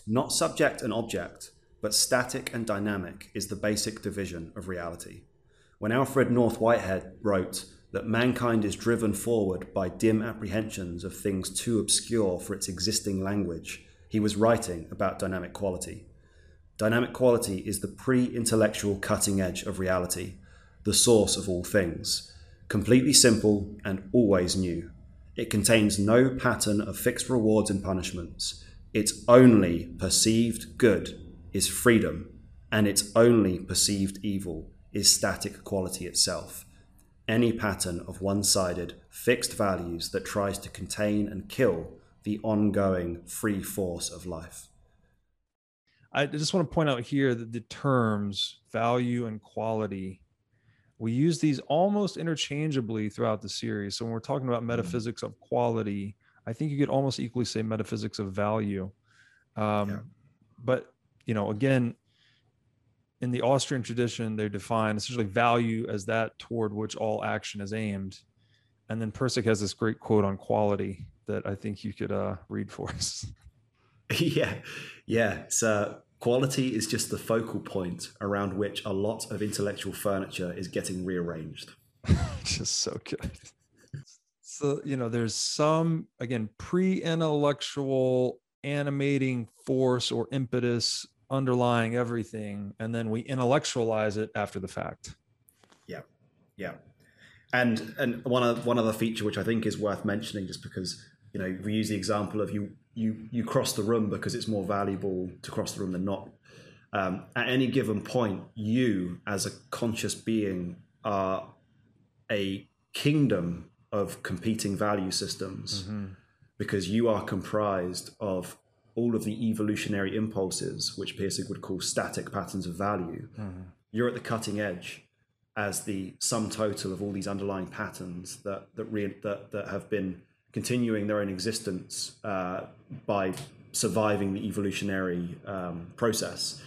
not subject and object, but static and dynamic is the basic division of reality. When Alfred North Whitehead wrote that mankind is driven forward by dim apprehensions of things too obscure for its existing language, he was writing about dynamic quality. Dynamic quality is the pre-intellectual cutting edge of reality, the source of all things, completely simple and always new. It contains no pattern of fixed rewards and punishments. Its only perceived good is freedom, and its only perceived evil is static quality itself. Any pattern of one-sided, fixed values that tries to contain and kill the ongoing free force of life. I just want to point out here that the terms value and quality, we use these almost interchangeably throughout the series. So when we're talking about metaphysics of quality, I think you could almost equally say metaphysics of value. Um, yeah. But, you know, again, in the Austrian tradition, they define essentially value as that toward which all action is aimed. And then Pirsig has this great quote on quality that I think you could uh, read for us. Yeah, yeah. So quality is just the focal point around which a lot of intellectual furniture is getting rearranged. Just so good. So, you know, there's some, again, pre-intellectual animating force or impetus underlying everything, and then we intellectualize it after the fact. Yeah, yeah. And and one of, one other feature which I think is worth mentioning, just because, you know, we use the example of you you you cross the room because it's more valuable to cross the room than not. Um, at any given point, you as a conscious being are a kingdom of competing value systems, mm-hmm. because you are comprised of all of the evolutionary impulses, which Pirsig would call static patterns of value. Mm-hmm. You're at the cutting edge as the sum total of all these underlying patterns that that re- that, that have been continuing their own existence uh, by surviving the evolutionary um, process.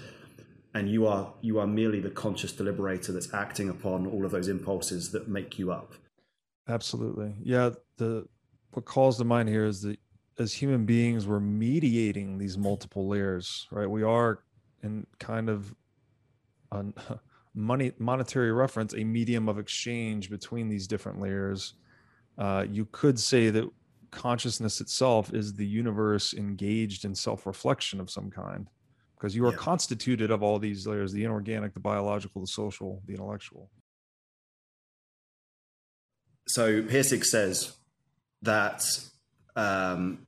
And you are you are merely the conscious deliberator that's acting upon all of those impulses that make you up. Absolutely. Yeah. The, what calls to mind here is that as human beings, we're mediating these multiple layers, right? We are, in kind of a money, monetary reference, a medium of exchange between these different layers. Uh, you could say that consciousness itself is the universe engaged in self-reflection of some kind, because you are yeah. constituted of all these layers, the inorganic, the biological, the social, the intellectual. So Pirsig says that um,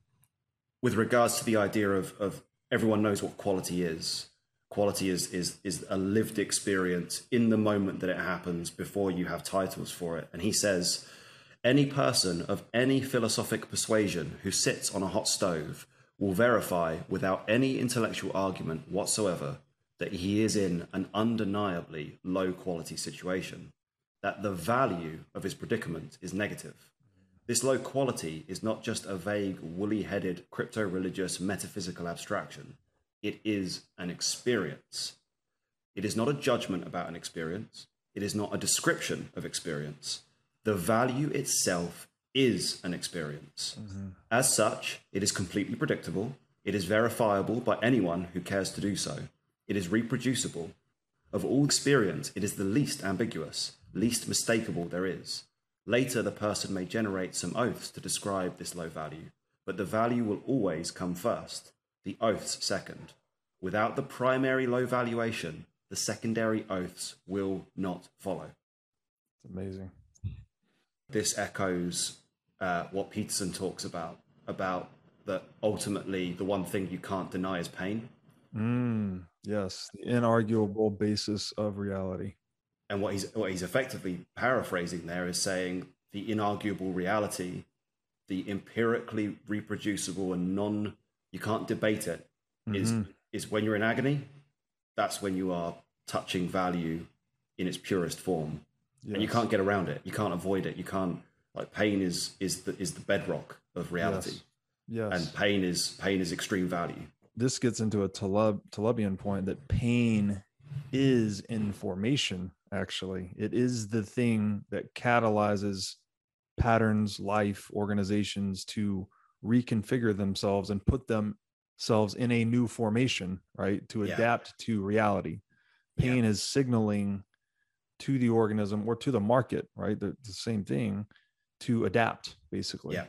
with regards to the idea of, of everyone knows what quality is, quality is, is, is a lived experience in the moment that it happens before you have titles for it. And he says, any person of any philosophic persuasion who sits on a hot stove will verify without any intellectual argument whatsoever that he is in an undeniably low quality situation, that the value of his predicament is negative. This low quality is not just a vague, woolly-headed, crypto-religious, metaphysical abstraction. It is an experience. It is not a judgment about an experience. It is not a description of experience. The value itself is an experience. Mm-hmm. As such, it is completely predictable. It is verifiable by anyone who cares to do so. It is reproducible. Of all experience, it is the least ambiguous, least mistakable there is. Later, the person may generate some oaths to describe this low value, but the value will always come first, the oaths second. Without the primary low valuation, the secondary oaths will not follow. It's amazing. This echoes uh, what Peterson talks about, about that ultimately the one thing you can't deny is pain. Mm, yes, the inarguable basis of reality. And what he's, what he's effectively paraphrasing there is saying the inarguable reality, the empirically reproducible and non, you can't debate it, mm-hmm. is, is when you're in agony, that's when you are touching value in its purest form. Yes. And you can't get around it. You can't avoid it. You can't, like, pain is, is the, is the bedrock of reality. Yes. Yes. And pain is, pain is extreme value. This gets into a Taleb, Talebian point that pain is information. Actually, it is the thing that catalyzes patterns, life, organizations to reconfigure themselves and put themselves in a new formation, right? To adapt yeah. to reality. Pain yeah. is signaling to the organism or to the market, right? They're the same thing, to adapt, basically. Yeah.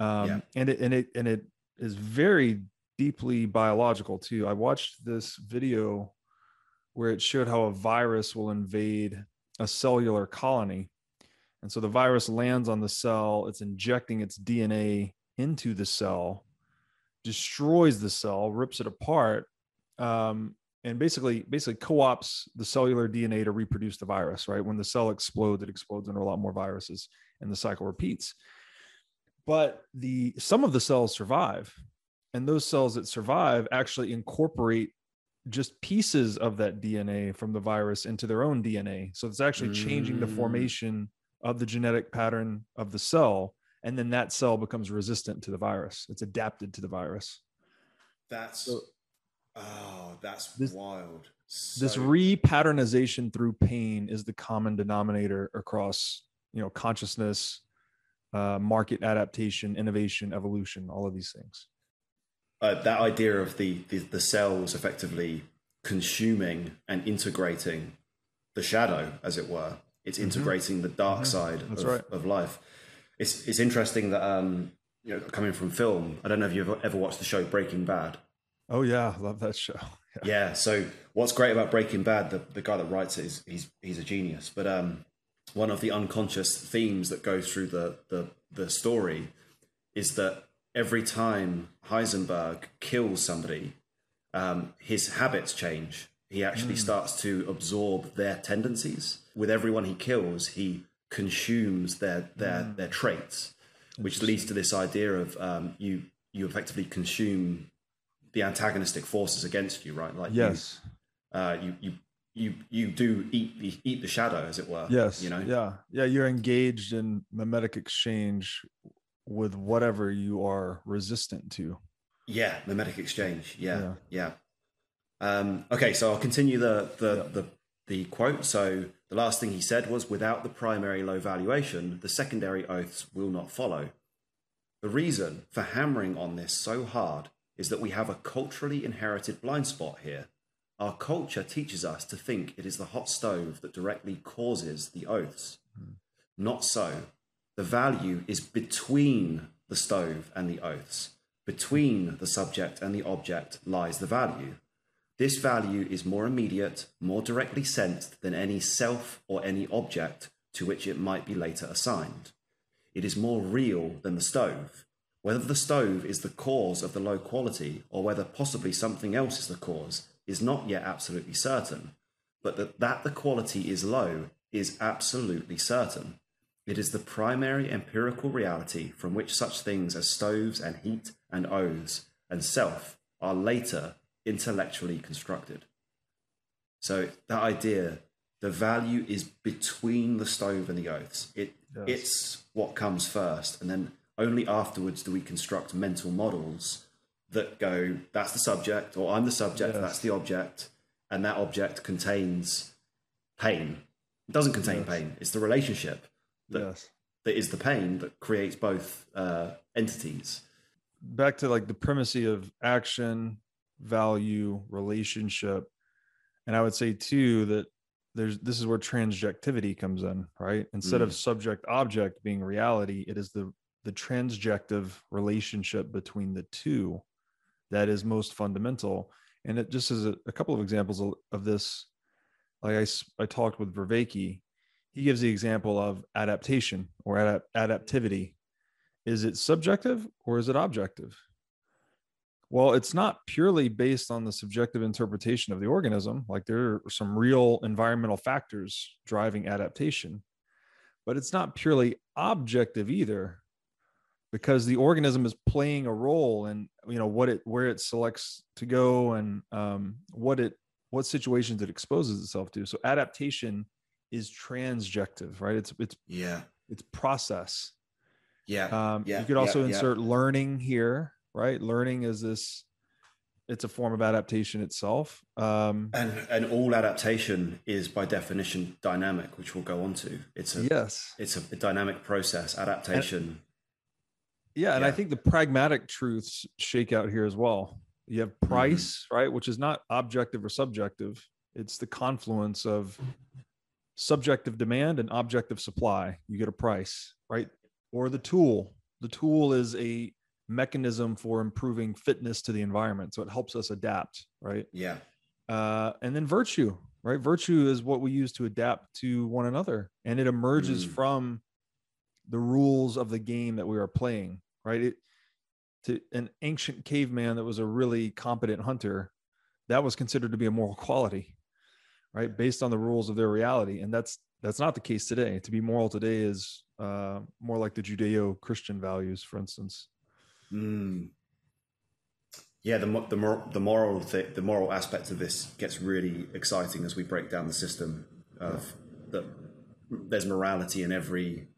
Um, yeah. And it, and it, and it is very deeply biological too. I watched this video where it showed how a virus will invade a cellular colony. And so the virus lands on the cell, it's injecting its D N A into the cell, destroys the cell, rips it apart, um, and basically basically co-opts the cellular D N A to reproduce the virus, right? When the cell explodes, it explodes into a lot more viruses, and the cycle repeats. But the some of the cells survive, and those cells that survive actually incorporate just pieces of that D N A from the virus into their own D N A. So it's actually changing mm. the formation of the genetic pattern of the cell, and then that cell becomes resistant to the virus. It's adapted to the virus. That's... So, oh, that's this, wild. So this repatternization through pain is the common denominator across, you know, consciousness, uh, market adaptation, innovation, evolution, all of these things. Uh, that idea of the, the, the cells effectively consuming and integrating the shadow, as it were. It's integrating mm-hmm. the dark mm-hmm. side of, right. of life. It's, it's interesting that, um, you know, coming from film, I don't know if you've ever watched the show Breaking Bad. Oh yeah, I love that show. Yeah. yeah. So what's great about Breaking Bad, the, the guy that writes it is he's he's a genius. But um, one of the unconscious themes that goes through the the the story is that every time Heisenberg kills somebody, um, his habits change. He actually mm. starts to absorb their tendencies. With everyone he kills, he consumes their their mm. their traits, which leads to this idea of um, you you effectively consume the antagonistic forces against you, right? Like yes, you, uh, you you you you do eat the eat the shadow, as it were. Yes, you know. Yeah, yeah. You're engaged in mimetic exchange with whatever you are resistant to. Yeah, mimetic exchange. Yeah, yeah. yeah. Um, okay, so I'll continue the the, yeah. the the quote. So the last thing he said was, "Without the primary low valuation, the secondary oaths will not follow." The reason for hammering on this so hard is that we have a culturally inherited blind spot here. Our culture teaches us to think it is the hot stove that directly causes the oaths. Mm. Not so. The value is between the stove and the oaths. Between the subject and the object lies the value. This value is more immediate, more directly sensed than any self or any object to which it might be later assigned. It is more real than the stove. Whether the stove is the cause of the low quality or whether possibly something else is the cause is not yet absolutely certain, but that, that the quality is low is absolutely certain. It is the primary empirical reality from which such things as stoves and heat and oaths and self are later intellectually constructed. So that idea, the value is between the stove and the oaths. It, yes. It's what comes first, and then only afterwards do we construct mental models that go, that's the subject, or I'm the subject, yes. that's the object, and that object contains pain. It doesn't contain yes. pain. It's the relationship that, yes. that is the pain that creates both uh, entities. Back to like the primacy of action, value, relationship. And I would say too that There's, this is where transjectivity comes in, right? Instead mm. of subject-object being reality, it is the the transjective relationship between the two that is most fundamental. And it just is a, a couple of examples of, of this. Like I, I talked with Verveke, he gives the example of adaptation or ad, adaptivity. Is it subjective or is it objective? Well, it's not purely based on the subjective interpretation of the organism. Like there are some real environmental factors driving adaptation, but it's not purely objective either, because the organism is playing a role in, you know, what it, where it selects to go and um, what it, what situations it exposes itself to. So adaptation is transjective, right? It's, it's, yeah, it's process. Yeah. Um, yeah you could also yeah, insert yeah. learning here. Right, learning is this. It's a form of adaptation itself, um, and and all adaptation is by definition dynamic, which we'll go on to. It's a yes, it's a, a dynamic process. Adaptation. And, yeah, yeah, and I think the pragmatic truths shake out here as well. You have price, mm-hmm. right, which is not objective or subjective. It's the confluence of subjective demand and objective supply. You get a price, right? Or the tool. The tool is a mechanism for improving fitness to the environment. So it helps us adapt, right? Yeah. Uh, and then virtue, right? Virtue is what we use to adapt to one another. And it emerges mm. from the rules of the game that we are playing, right? It, to an ancient caveman that was a really competent hunter, that was considered to be a moral quality, right? Based on the rules of their reality. And that's, that's not the case today. To be moral today is uh, more like the Judeo-Christian values, for instance. Mm. Yeah, the the moral the moral th- the moral aspect of this gets really exciting as we break down the system of that. There's morality in every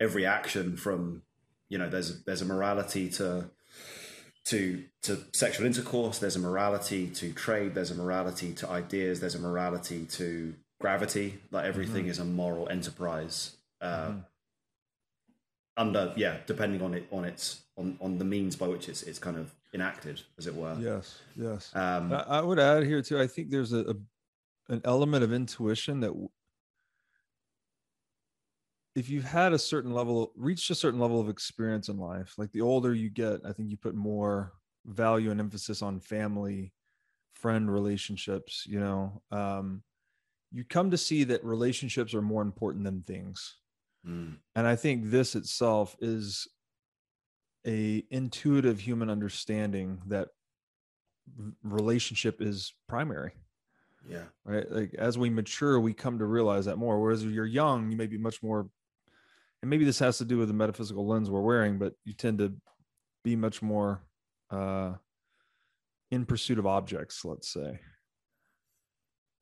every action, from you know there's there's a morality to to to sexual intercourse, there's a morality to trade, there's a morality to ideas, there's a morality to gravity. Like everything mm-hmm. is a moral enterprise. Uh, mm-hmm. Under yeah, depending on it on its on on the means by which it's it's kind of enacted, as it were. Yes, yes. Um, I would add here too, I think there's a, a an element of intuition that w- if you've had a certain level, reached a certain level of experience in life, like the older you get, I think you put more value and emphasis on family, friend relationships, you know, um, you come to see that relationships are more important than things. Mm. And I think this itself is a intuitive human understanding that relationship is primary. Yeah. Right. Like as we mature, we come to realize that more, whereas if you're young, you may be much more, and maybe this has to do with the metaphysical lens we're wearing, but you tend to be much more, uh, in pursuit of objects, let's say.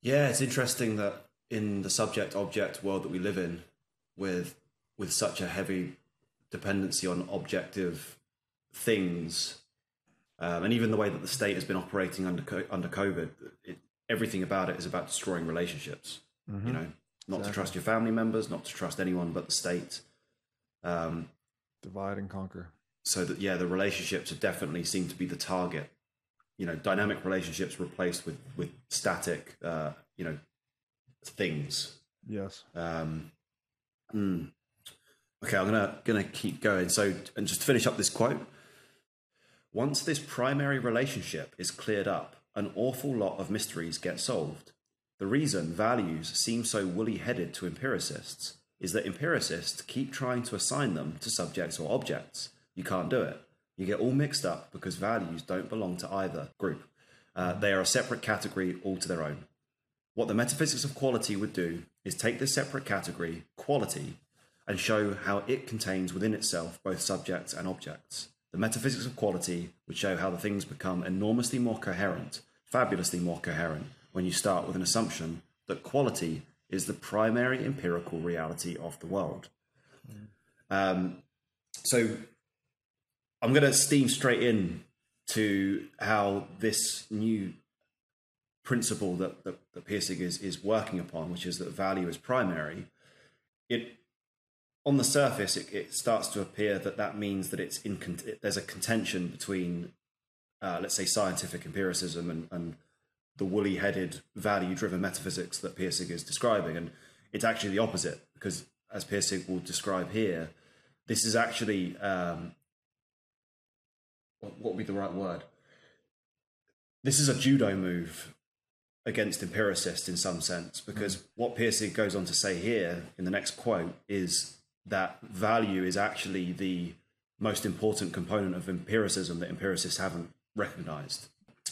Yeah. It's interesting that in the subject object world that we live in with, with such a heavy dependency on objective things, um, and even the way that the state has been operating under co- under COVID, it, everything about it is about destroying relationships. Mm-hmm. You know, not exactly. to trust your family members, not to trust anyone but the state. Um, Divide and conquer. So that yeah, the relationships are definitely seem to be the target. You know, dynamic relationships replaced with with static, uh, you know, things. Yes. Um, mm. Okay, I'm gonna gonna keep going. So, and just to finish up this quote, once this primary relationship is cleared up, an awful lot of mysteries get solved. The reason values seem so woolly-headed to empiricists is that empiricists keep trying to assign them to subjects or objects. You can't do it. You get all mixed up because values don't belong to either group. Uh, they are a separate category all to their own. What the metaphysics of quality would do is take this separate category, quality, and show how it contains within itself both subjects and objects. The metaphysics of quality would show how the things become enormously more coherent, fabulously more coherent, when you start with an assumption that quality is the primary empirical reality of the world. Yeah. Um, so I'm going to steam straight in to how this new principle that, that, that Pirsig is, is working upon, which is that value is primary, it on the surface, it, it starts to appear that that means that it's in con- there's a contention between, uh, let's say, scientific empiricism and, and the woolly-headed, value-driven metaphysics that Pirsig is describing. And it's actually the opposite, because as Pirsig will describe here, this is actually, um, what would be the right word? This is a judo move against empiricists in some sense, because mm-hmm. what Pirsig goes on to say here in the next quote is that value is actually the most important component of empiricism that empiricists haven't recognized.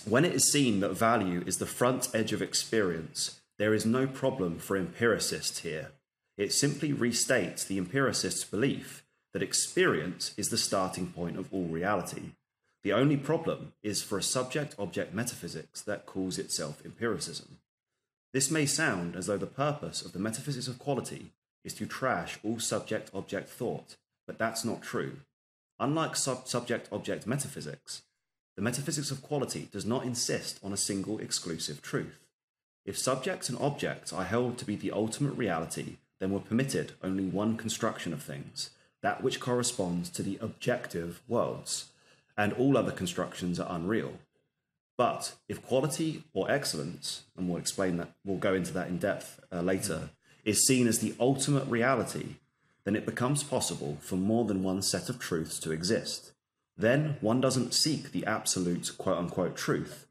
When it is seen that value is the front edge of experience, there is no problem for empiricists here. It simply restates the empiricist's belief that experience is the starting point of all reality. The only problem is for a subject-object metaphysics that calls itself empiricism. This may sound as though the purpose of the metaphysics of quality is to trash all subject-object thought, but that's not true. Unlike sub- subject-object metaphysics, the metaphysics of quality does not insist on a single exclusive truth. If subjects and objects are held to be the ultimate reality, then we're permitted only one construction of things, that which corresponds to the objective worlds, and all other constructions are unreal. But if quality or excellence, and we'll explain that, we'll go into that in depth uh, later, is seen as the ultimate reality, then it becomes possible for more than one set of truths to exist. Then one doesn't seek the absolute quote-unquote truth.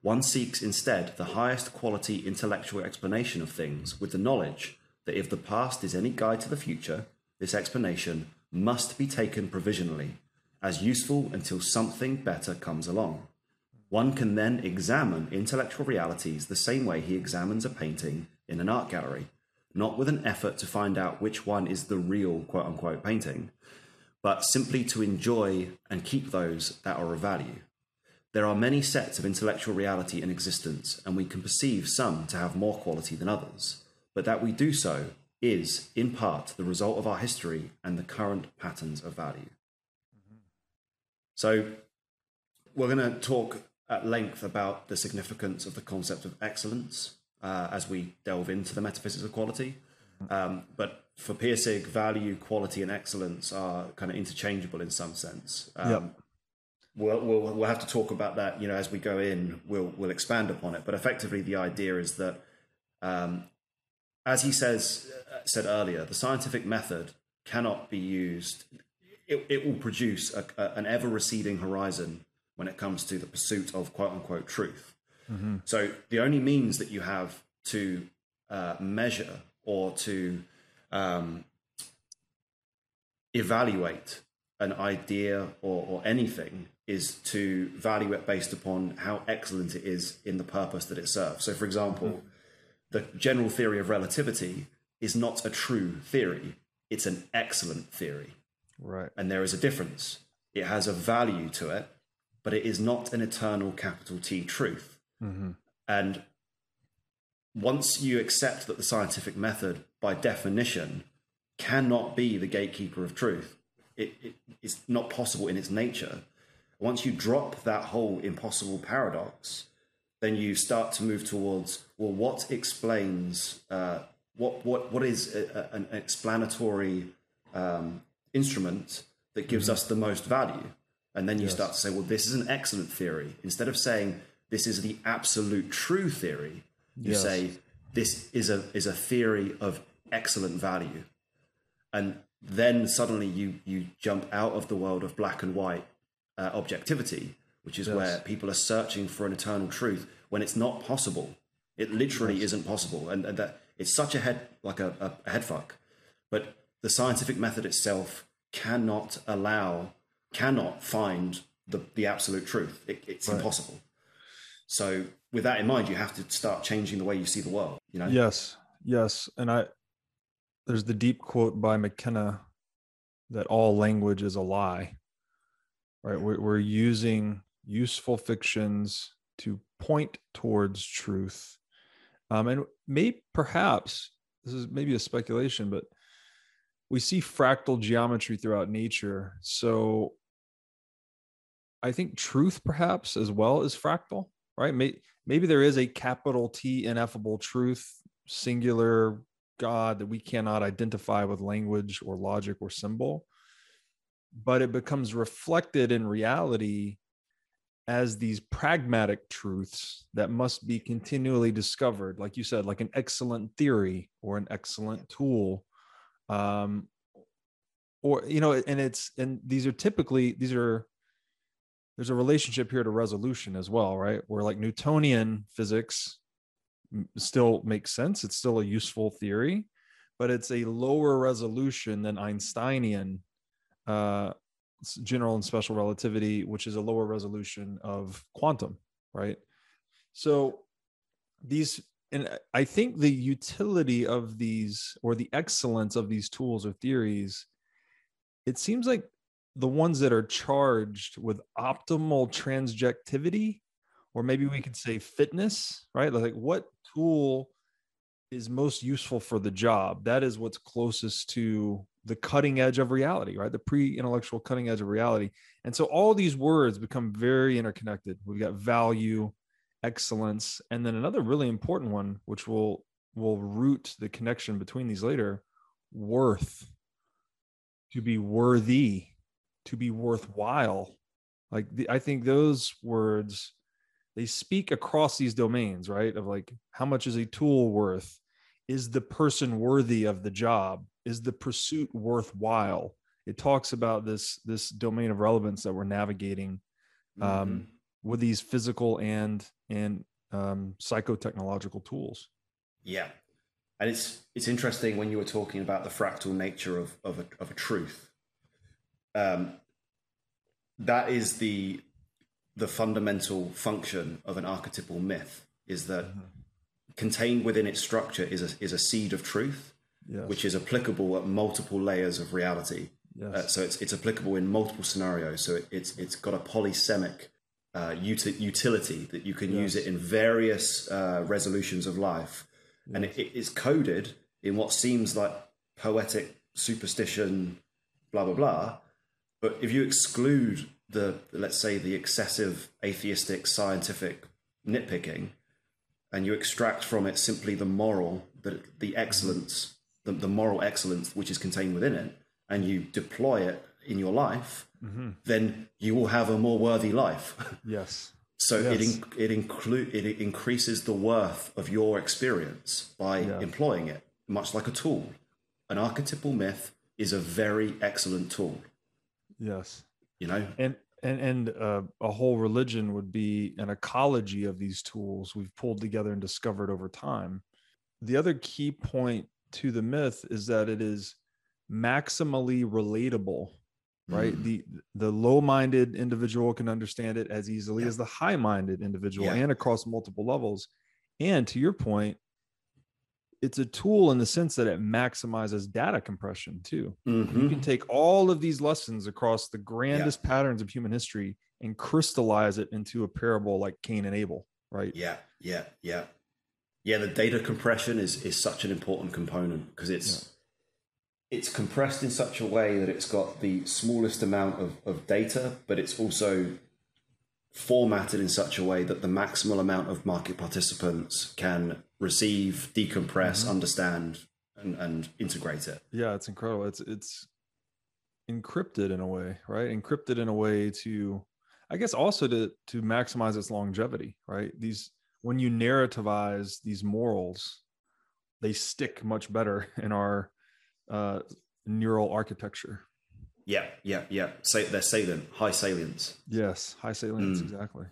One seeks instead the highest quality intellectual explanation of things with the knowledge that if the past is any guide to the future, this explanation must be taken provisionally, as useful until something better comes along. One can then examine intellectual realities the same way he examines a painting in an art gallery, not with an effort to find out which one is the real quote-unquote painting, but simply to enjoy and keep those that are of value. There are many sets of intellectual reality in existence, and we can perceive some to have more quality than others, but that we do so is, in part, the result of our history and the current patterns of value. Mm-hmm. So we're going to talk at length about the significance of the concept of excellence uh, as we delve into the metaphysics of quality. Um, but for Pirsig, value, quality, and excellence are kind of interchangeable in some sense. Um, yep. We'll, we'll, we'll have to talk about that, you know, as we go in, we'll, we'll expand upon it. But effectively, the idea is that, um, as he says, said earlier, the scientific method cannot be used. It, it will produce a, a, an ever-receding horizon when it comes to the pursuit of quote-unquote truth. Mm-hmm. So the only means that you have to uh, measure or to um, evaluate an idea or, or anything is to value it based upon how excellent it is in the purpose that it serves. So, for example, mm-hmm. the general theory of relativity is not a true theory. It's an excellent theory. Right. And there is a difference. It has a value to it, but it is not an eternal capital T truth. Mm-hmm. And once you accept that the scientific method, by definition, cannot be the gatekeeper of truth, it, it, it's not possible in its nature. Once you drop that whole impossible paradox, then you start to move towards, well, what explains, uh, what, what, what is a, a, an explanatory um, instrument that gives mm-hmm. us the most value? And then you yes. start to say, well, this is an excellent theory. Instead of saying this is the absolute true theory, you yes. say this is a is a theory of excellent value. And then suddenly you you jump out of the world of black and white uh, objectivity, which is yes. where people are searching for an eternal truth when it's not possible. It literally yes. isn't possible, and, and that it's such a head like a, a head fuck. But the scientific method itself cannot allow. cannot find the, the absolute truth. It, it's right. impossible. So with that in mind, you have to start changing the way you see the world, you know? Yes. Yes. And I, there's the deep quote by McKenna that all language is a lie, right? We're, we're using useful fictions to point towards truth. Um, and maybe perhaps this is maybe a speculation, but we see fractal geometry throughout nature. So I think truth perhaps as well is fractal, right? Maybe, maybe there is a capital T ineffable truth, singular God that we cannot identify with language or logic or symbol, but it becomes reflected in reality as these pragmatic truths that must be continually discovered. Like you said, like an excellent theory or an excellent tool. Um, or, you know, and it's, and these are typically, these are, there's a relationship here to resolution as well, right? Where like Newtonian physics still makes sense. It's still a useful theory, but it's a lower resolution than Einsteinian, uh, general and special relativity, which is a lower resolution of quantum, right? So these, and I think the utility of these or the excellence of these tools or theories, it seems like the ones that are charged with optimal transjectivity, or maybe we could say fitness, right? Like what tool is most useful for the job? That is what's closest to the cutting edge of reality, right? The pre-intellectual cutting edge of reality. And so all these words become very interconnected. We've got value, excellence, and then another really important one, which will will root the connection between these later, worth. To be worthy, to be worthwhile. Like the, I think those words, they speak across these domains, right? Of like, how much is a tool worth? Is the person worthy of the job? Is the pursuit worthwhile? It talks about this, this domain of relevance that we're navigating um, mm-hmm. with these physical and, and um, psycho-technological tools. Yeah. And it's, it's interesting when you were talking about the fractal nature of, of, a, of a truth. Um, that is the, the fundamental function of an archetypal myth, is that mm-hmm. contained within its structure is a, is a seed of truth, yes. which is applicable at multiple layers of reality. Yes. Uh, so it's, it's applicable in multiple scenarios. So it, it's, it's got a polysemic uh, uti- utility that you can yes. use it in various uh, resolutions of life. Yes. And it, it is coded in what seems like poetic superstition, blah, blah, blah. But if you exclude the, let's say, the excessive atheistic scientific nitpicking, and you extract from it simply the moral, the, the excellence, the, the moral excellence which is contained within it, and you deploy it in your life, mm-hmm. then you will have a more worthy life. Yes. So yes. it in, it include it increases the worth of your experience by yeah. employing it, much like a tool. An archetypal myth is a very excellent tool. Yes. You know? And and and uh, a whole religion would be an ecology of these tools we've pulled together and discovered over time. The other key point to the myth is that it is maximally relatable, right? Mm. The the low-minded individual can understand it as easily yeah. as the high-minded individual yeah. and across multiple levels. And to your point, it's a tool in the sense that it maximizes data compression too. Mm-hmm. You can take all of these lessons across the grandest yeah. patterns of human history and crystallize it into a parable like Cain and Abel, right? Yeah, yeah, yeah. Yeah, the data compression is is such an important component because it's... Yeah. It's compressed in such a way that it's got the smallest amount of, of data, but it's also formatted in such a way that the maximal amount of market participants can receive, decompress, mm-hmm. understand, and, and integrate it. Yeah, it's incredible. It's it's encrypted in a way, right? Encrypted in a way to, I guess, also to to maximize its longevity, right? These when you narrativize these morals, they stick much better in our uh neural architecture. Yeah, yeah, yeah. Say they're salient, high salience. Yes, high salience, mm. exactly.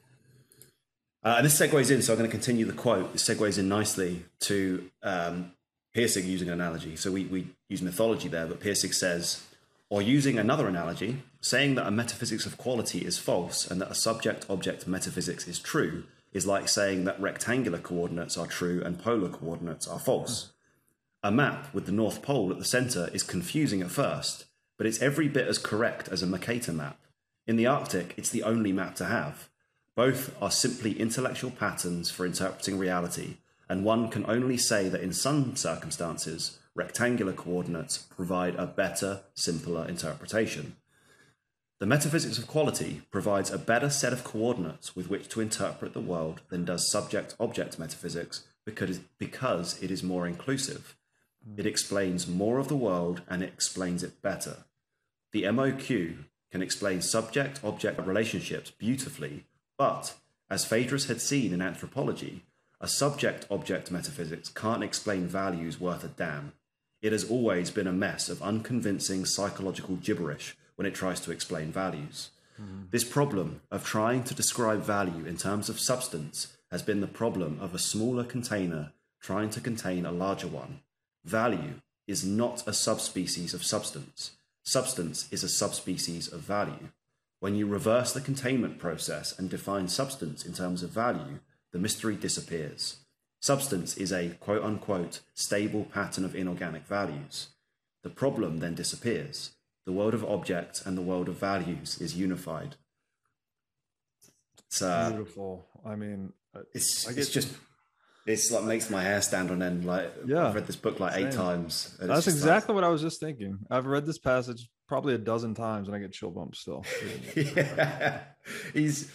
Uh, and this segues in, so I'm going to continue the quote. This segues in nicely to um Pirsig using an analogy. So we we use mythology there, but Pirsig says, or using another analogy, saying that a metaphysics of quality is false and that a subject-object metaphysics is true is like saying that rectangular coordinates are true and polar coordinates are false. Yeah. A map with the North Pole at the center is confusing at first, but it's every bit as correct as a Mercator map. In the Arctic, it's the only map to have. Both are simply intellectual patterns for interpreting reality, and one can only say that in some circumstances, rectangular coordinates provide a better, simpler interpretation. The metaphysics of quality provides a better set of coordinates with which to interpret the world than does subject-object metaphysics because, because it is more inclusive. It explains more of the world and it explains it better. The M O Q can explain subject-object relationships beautifully, but as Phaedrus had seen in anthropology, a subject-object metaphysics can't explain values worth a damn. It has always been a mess of unconvincing psychological gibberish when it tries to explain values. Mm-hmm. This problem of trying to describe value in terms of substance has been the problem of a smaller container trying to contain a larger one. Value is not a subspecies of substance. Substance is a subspecies of value. When you reverse the containment process and define substance in terms of value, the mystery disappears. Substance is a quote-unquote stable pattern of inorganic values. The problem then disappears. The world of objects and the world of values is unified. It's uh, beautiful. I mean, it's, I guess it's just... It's like makes my hair stand on end. Like yeah, I've read this book like eight same. times. That's exactly like, what I was just thinking. I've read this passage probably a dozen times, and I get chill bumps still. yeah. He's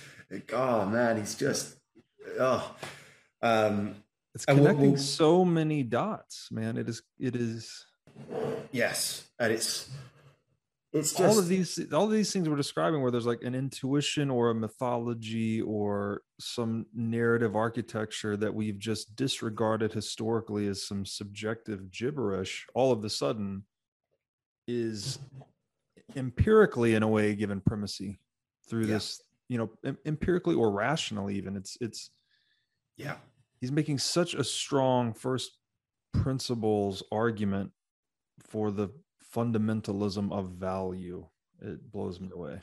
oh man, he's just oh. Um, it's connecting we'll, we'll, so many dots, man. It is. It is. Yes, and it's It's just all of these all of these things we're describing, where there's like an intuition or a mythology or some narrative architecture that we've just disregarded historically as some subjective gibberish, all of a sudden is empirically, in a way, given primacy through yeah. this, you know, em empirically or rationally even. It's it's yeah. He's making such a strong first principles argument for the fundamentalism of value. It blows me away.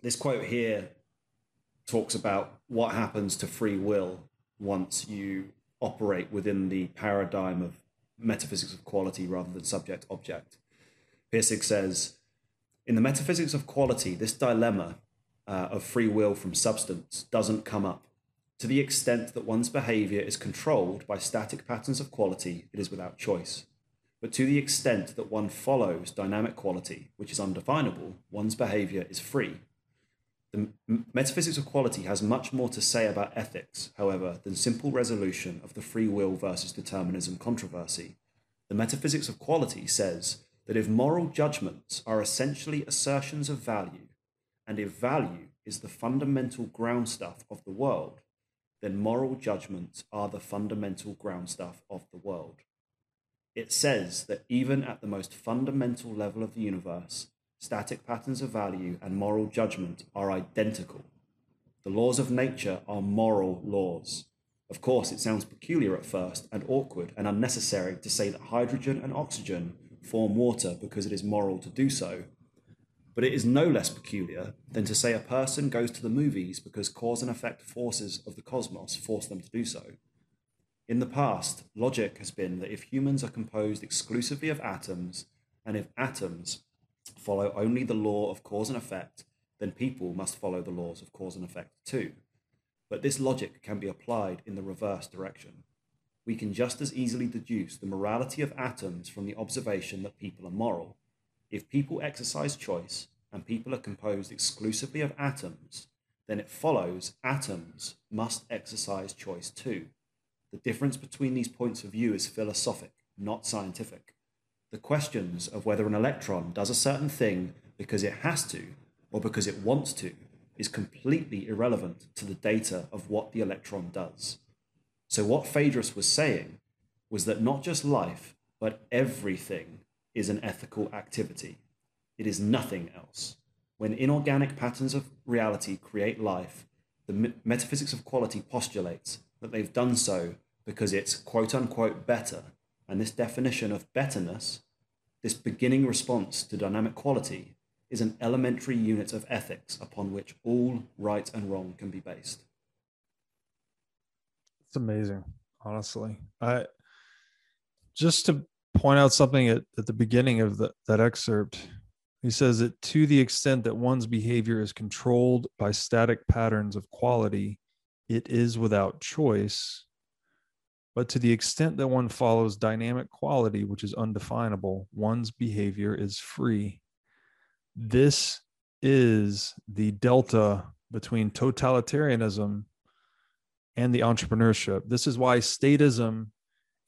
This quote here talks about what happens to free will once you operate within the paradigm of metaphysics of quality rather than subject-object. Pirsig says, in the metaphysics of quality, this dilemma uh, of free will from substance doesn't come up. To the extent that one's behavior is controlled by static patterns of quality, it is without choice. But to the extent that one follows dynamic quality, which is undefinable, one's behavior is free. The metaphysics of quality has much more to say about ethics, however, than simple resolution of the free will versus determinism controversy. The metaphysics of quality says that if moral judgments are essentially assertions of value, and if value is the fundamental groundstuff of the world, then moral judgments are the fundamental groundstuff of the world. It says that even at the most fundamental level of the universe, static patterns of value and moral judgment are identical. The laws of nature are moral laws. Of course, it sounds peculiar at first and awkward and unnecessary to say that hydrogen and oxygen form water because it is moral to do so. But it is no less peculiar than to say a person goes to the movies because cause and effect forces of the cosmos force them to do so. In the past, logic has been that if humans are composed exclusively of atoms, and if atoms follow only the law of cause and effect, then people must follow the laws of cause and effect too. But this logic can be applied in the reverse direction. We can just as easily deduce the morality of atoms from the observation that people are moral. If people exercise choice and people are composed exclusively of atoms, then it follows atoms must exercise choice too. The difference between these points of view is philosophic, not scientific. The questions of whether an electron does a certain thing because it has to or because it wants to is completely irrelevant to the data of what the electron does. So what Phaedrus was saying was that not just life, but everything is an ethical activity. It is nothing else. When inorganic patterns of reality create life, the metaphysics of quality postulates that they've done so because it's quote-unquote better, and this definition of betterness, this beginning response to dynamic quality, is an elementary unit of ethics upon which all right and wrong can be based. It's amazing, honestly. I, just to point out something at, at the beginning of the, that excerpt. He says that to the extent that one's behavior is controlled by static patterns of quality, it is without choice. But to the extent that one follows dynamic quality, which is undefinable, one's behavior is free. This is the delta between totalitarianism and the entrepreneurship. This is why statism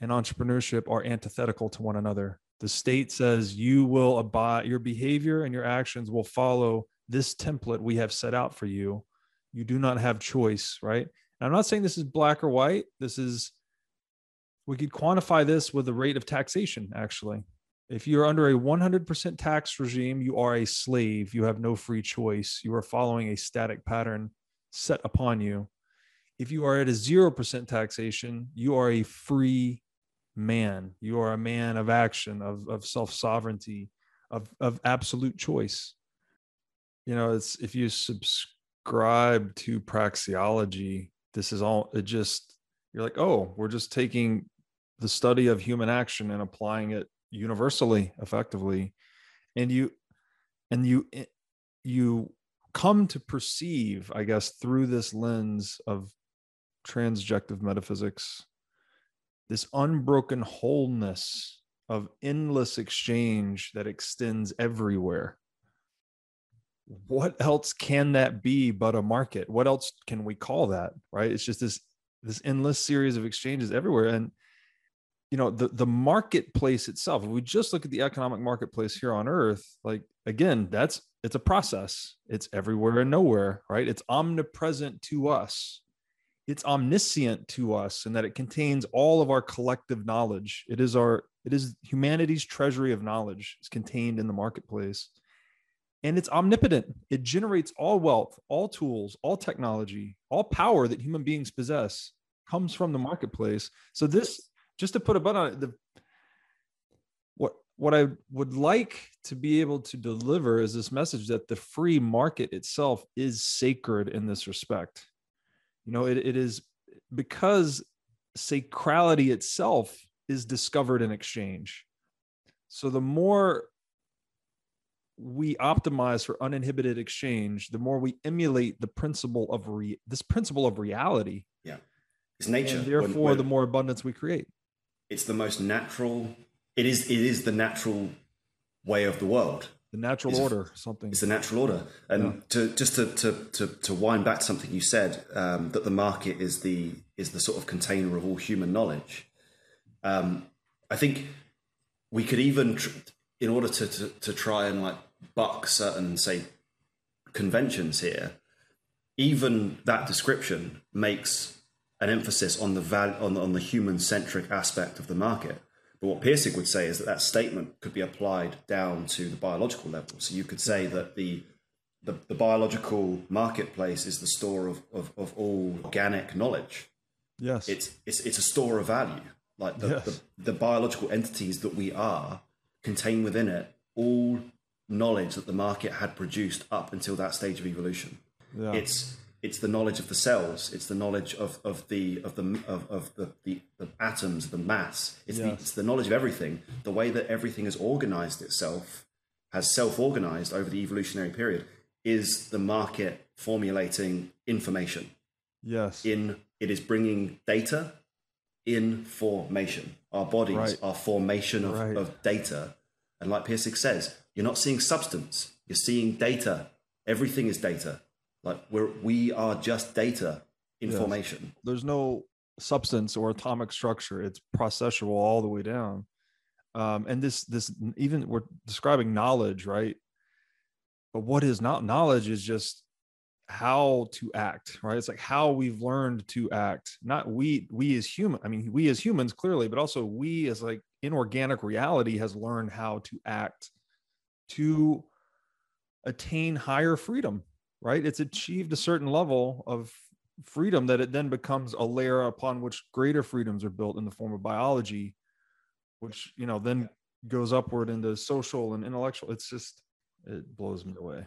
and entrepreneurship are antithetical to one another. The state says you will abide, your behavior and your actions will follow this template we have set out for you. You do not have choice, right? And I'm not saying this is black or white. This is, we could quantify this with the rate of taxation, actually. If you're under a one hundred percent tax regime, you are a slave. You have no free choice. You are following a static pattern set upon you. If you are at a zero percent taxation, you are a free man. You are a man of action, of, of self-sovereignty, of, of absolute choice. You know, it's, if you subscribe to praxeology, this is all, it just, you're like, oh, we're just taking the study of human action and applying it universally, effectively. And you, and you, you come to perceive, I guess, through this lens of transjective metaphysics, this unbroken wholeness of endless exchange that extends everywhere. What else can that be but a market? What else can we call that, right? It's just this, this endless series of exchanges everywhere. And you know, the, the marketplace itself, if we just look at the economic marketplace here on earth, like, again, that's, it's a process. It's everywhere and nowhere, right? It's omnipresent to us. It's omniscient to us in that it contains all of our collective knowledge. It is our, it is humanity's treasury of knowledge. It's contained in the marketplace, and it's omnipotent. It generates all wealth, all tools, all technology, all power that human beings possess comes from the marketplace. So this, just to put a button on it, the, what, what I would like to be able to deliver is this message that the free market itself is sacred in this respect. You know, it, it is because sacrality itself is discovered in exchange. So the more we optimize for uninhibited exchange, the more we emulate the principle of re this principle of reality. Yeah, it's nature. And therefore, when, when, the more abundance we create. It's the most natural. It is. It is the natural way of the world. The natural it's, order, something. It's the natural order, and yeah. to, just to, to to to wind back to something you said, um, that the market is the is the sort of container of all human knowledge. Um, I think we could even, tr in order to, to to try and like buck certain say conventions here, even that description makes an emphasis on the val on the, on the human centric aspect of the market. But what Pirsig would say is that that statement could be applied down to the biological level. So you could say that the the, the biological marketplace is the store of, of of all organic knowledge. Yes, it's it's it's a store of value. Like the, yes. the the biological entities that we are contain within it all knowledge that the market had produced up until that stage of evolution. Yeah. It's it's the knowledge of the cells. It's the knowledge of, of the of the of, of the, the the atoms, the mass. It's, yes. the, it's the knowledge of everything. The way that everything has organized itself, has self-organized over the evolutionary period, is the market formulating information. Yes, in it is bringing data, information. Our bodies right. are formation of, right. of data, and like Pirsig says, you're not seeing substance. You're seeing data. Everything is data. Like we're, we are just data information. Yes. There's no substance or atomic structure. It's processual all the way down. Um, and this, this, even we're describing knowledge, right? But what is not knowledge is just how to act, right? It's like how we've learned to act, not we, we as human. I mean, we as humans clearly, but also we as like inorganic reality has learned how to act to attain higher freedom. Right? It's achieved a certain level of freedom that it then becomes a layer upon which greater freedoms are built in the form of biology, which, you know, then goes upward into social and intellectual. It's just, it blows me away.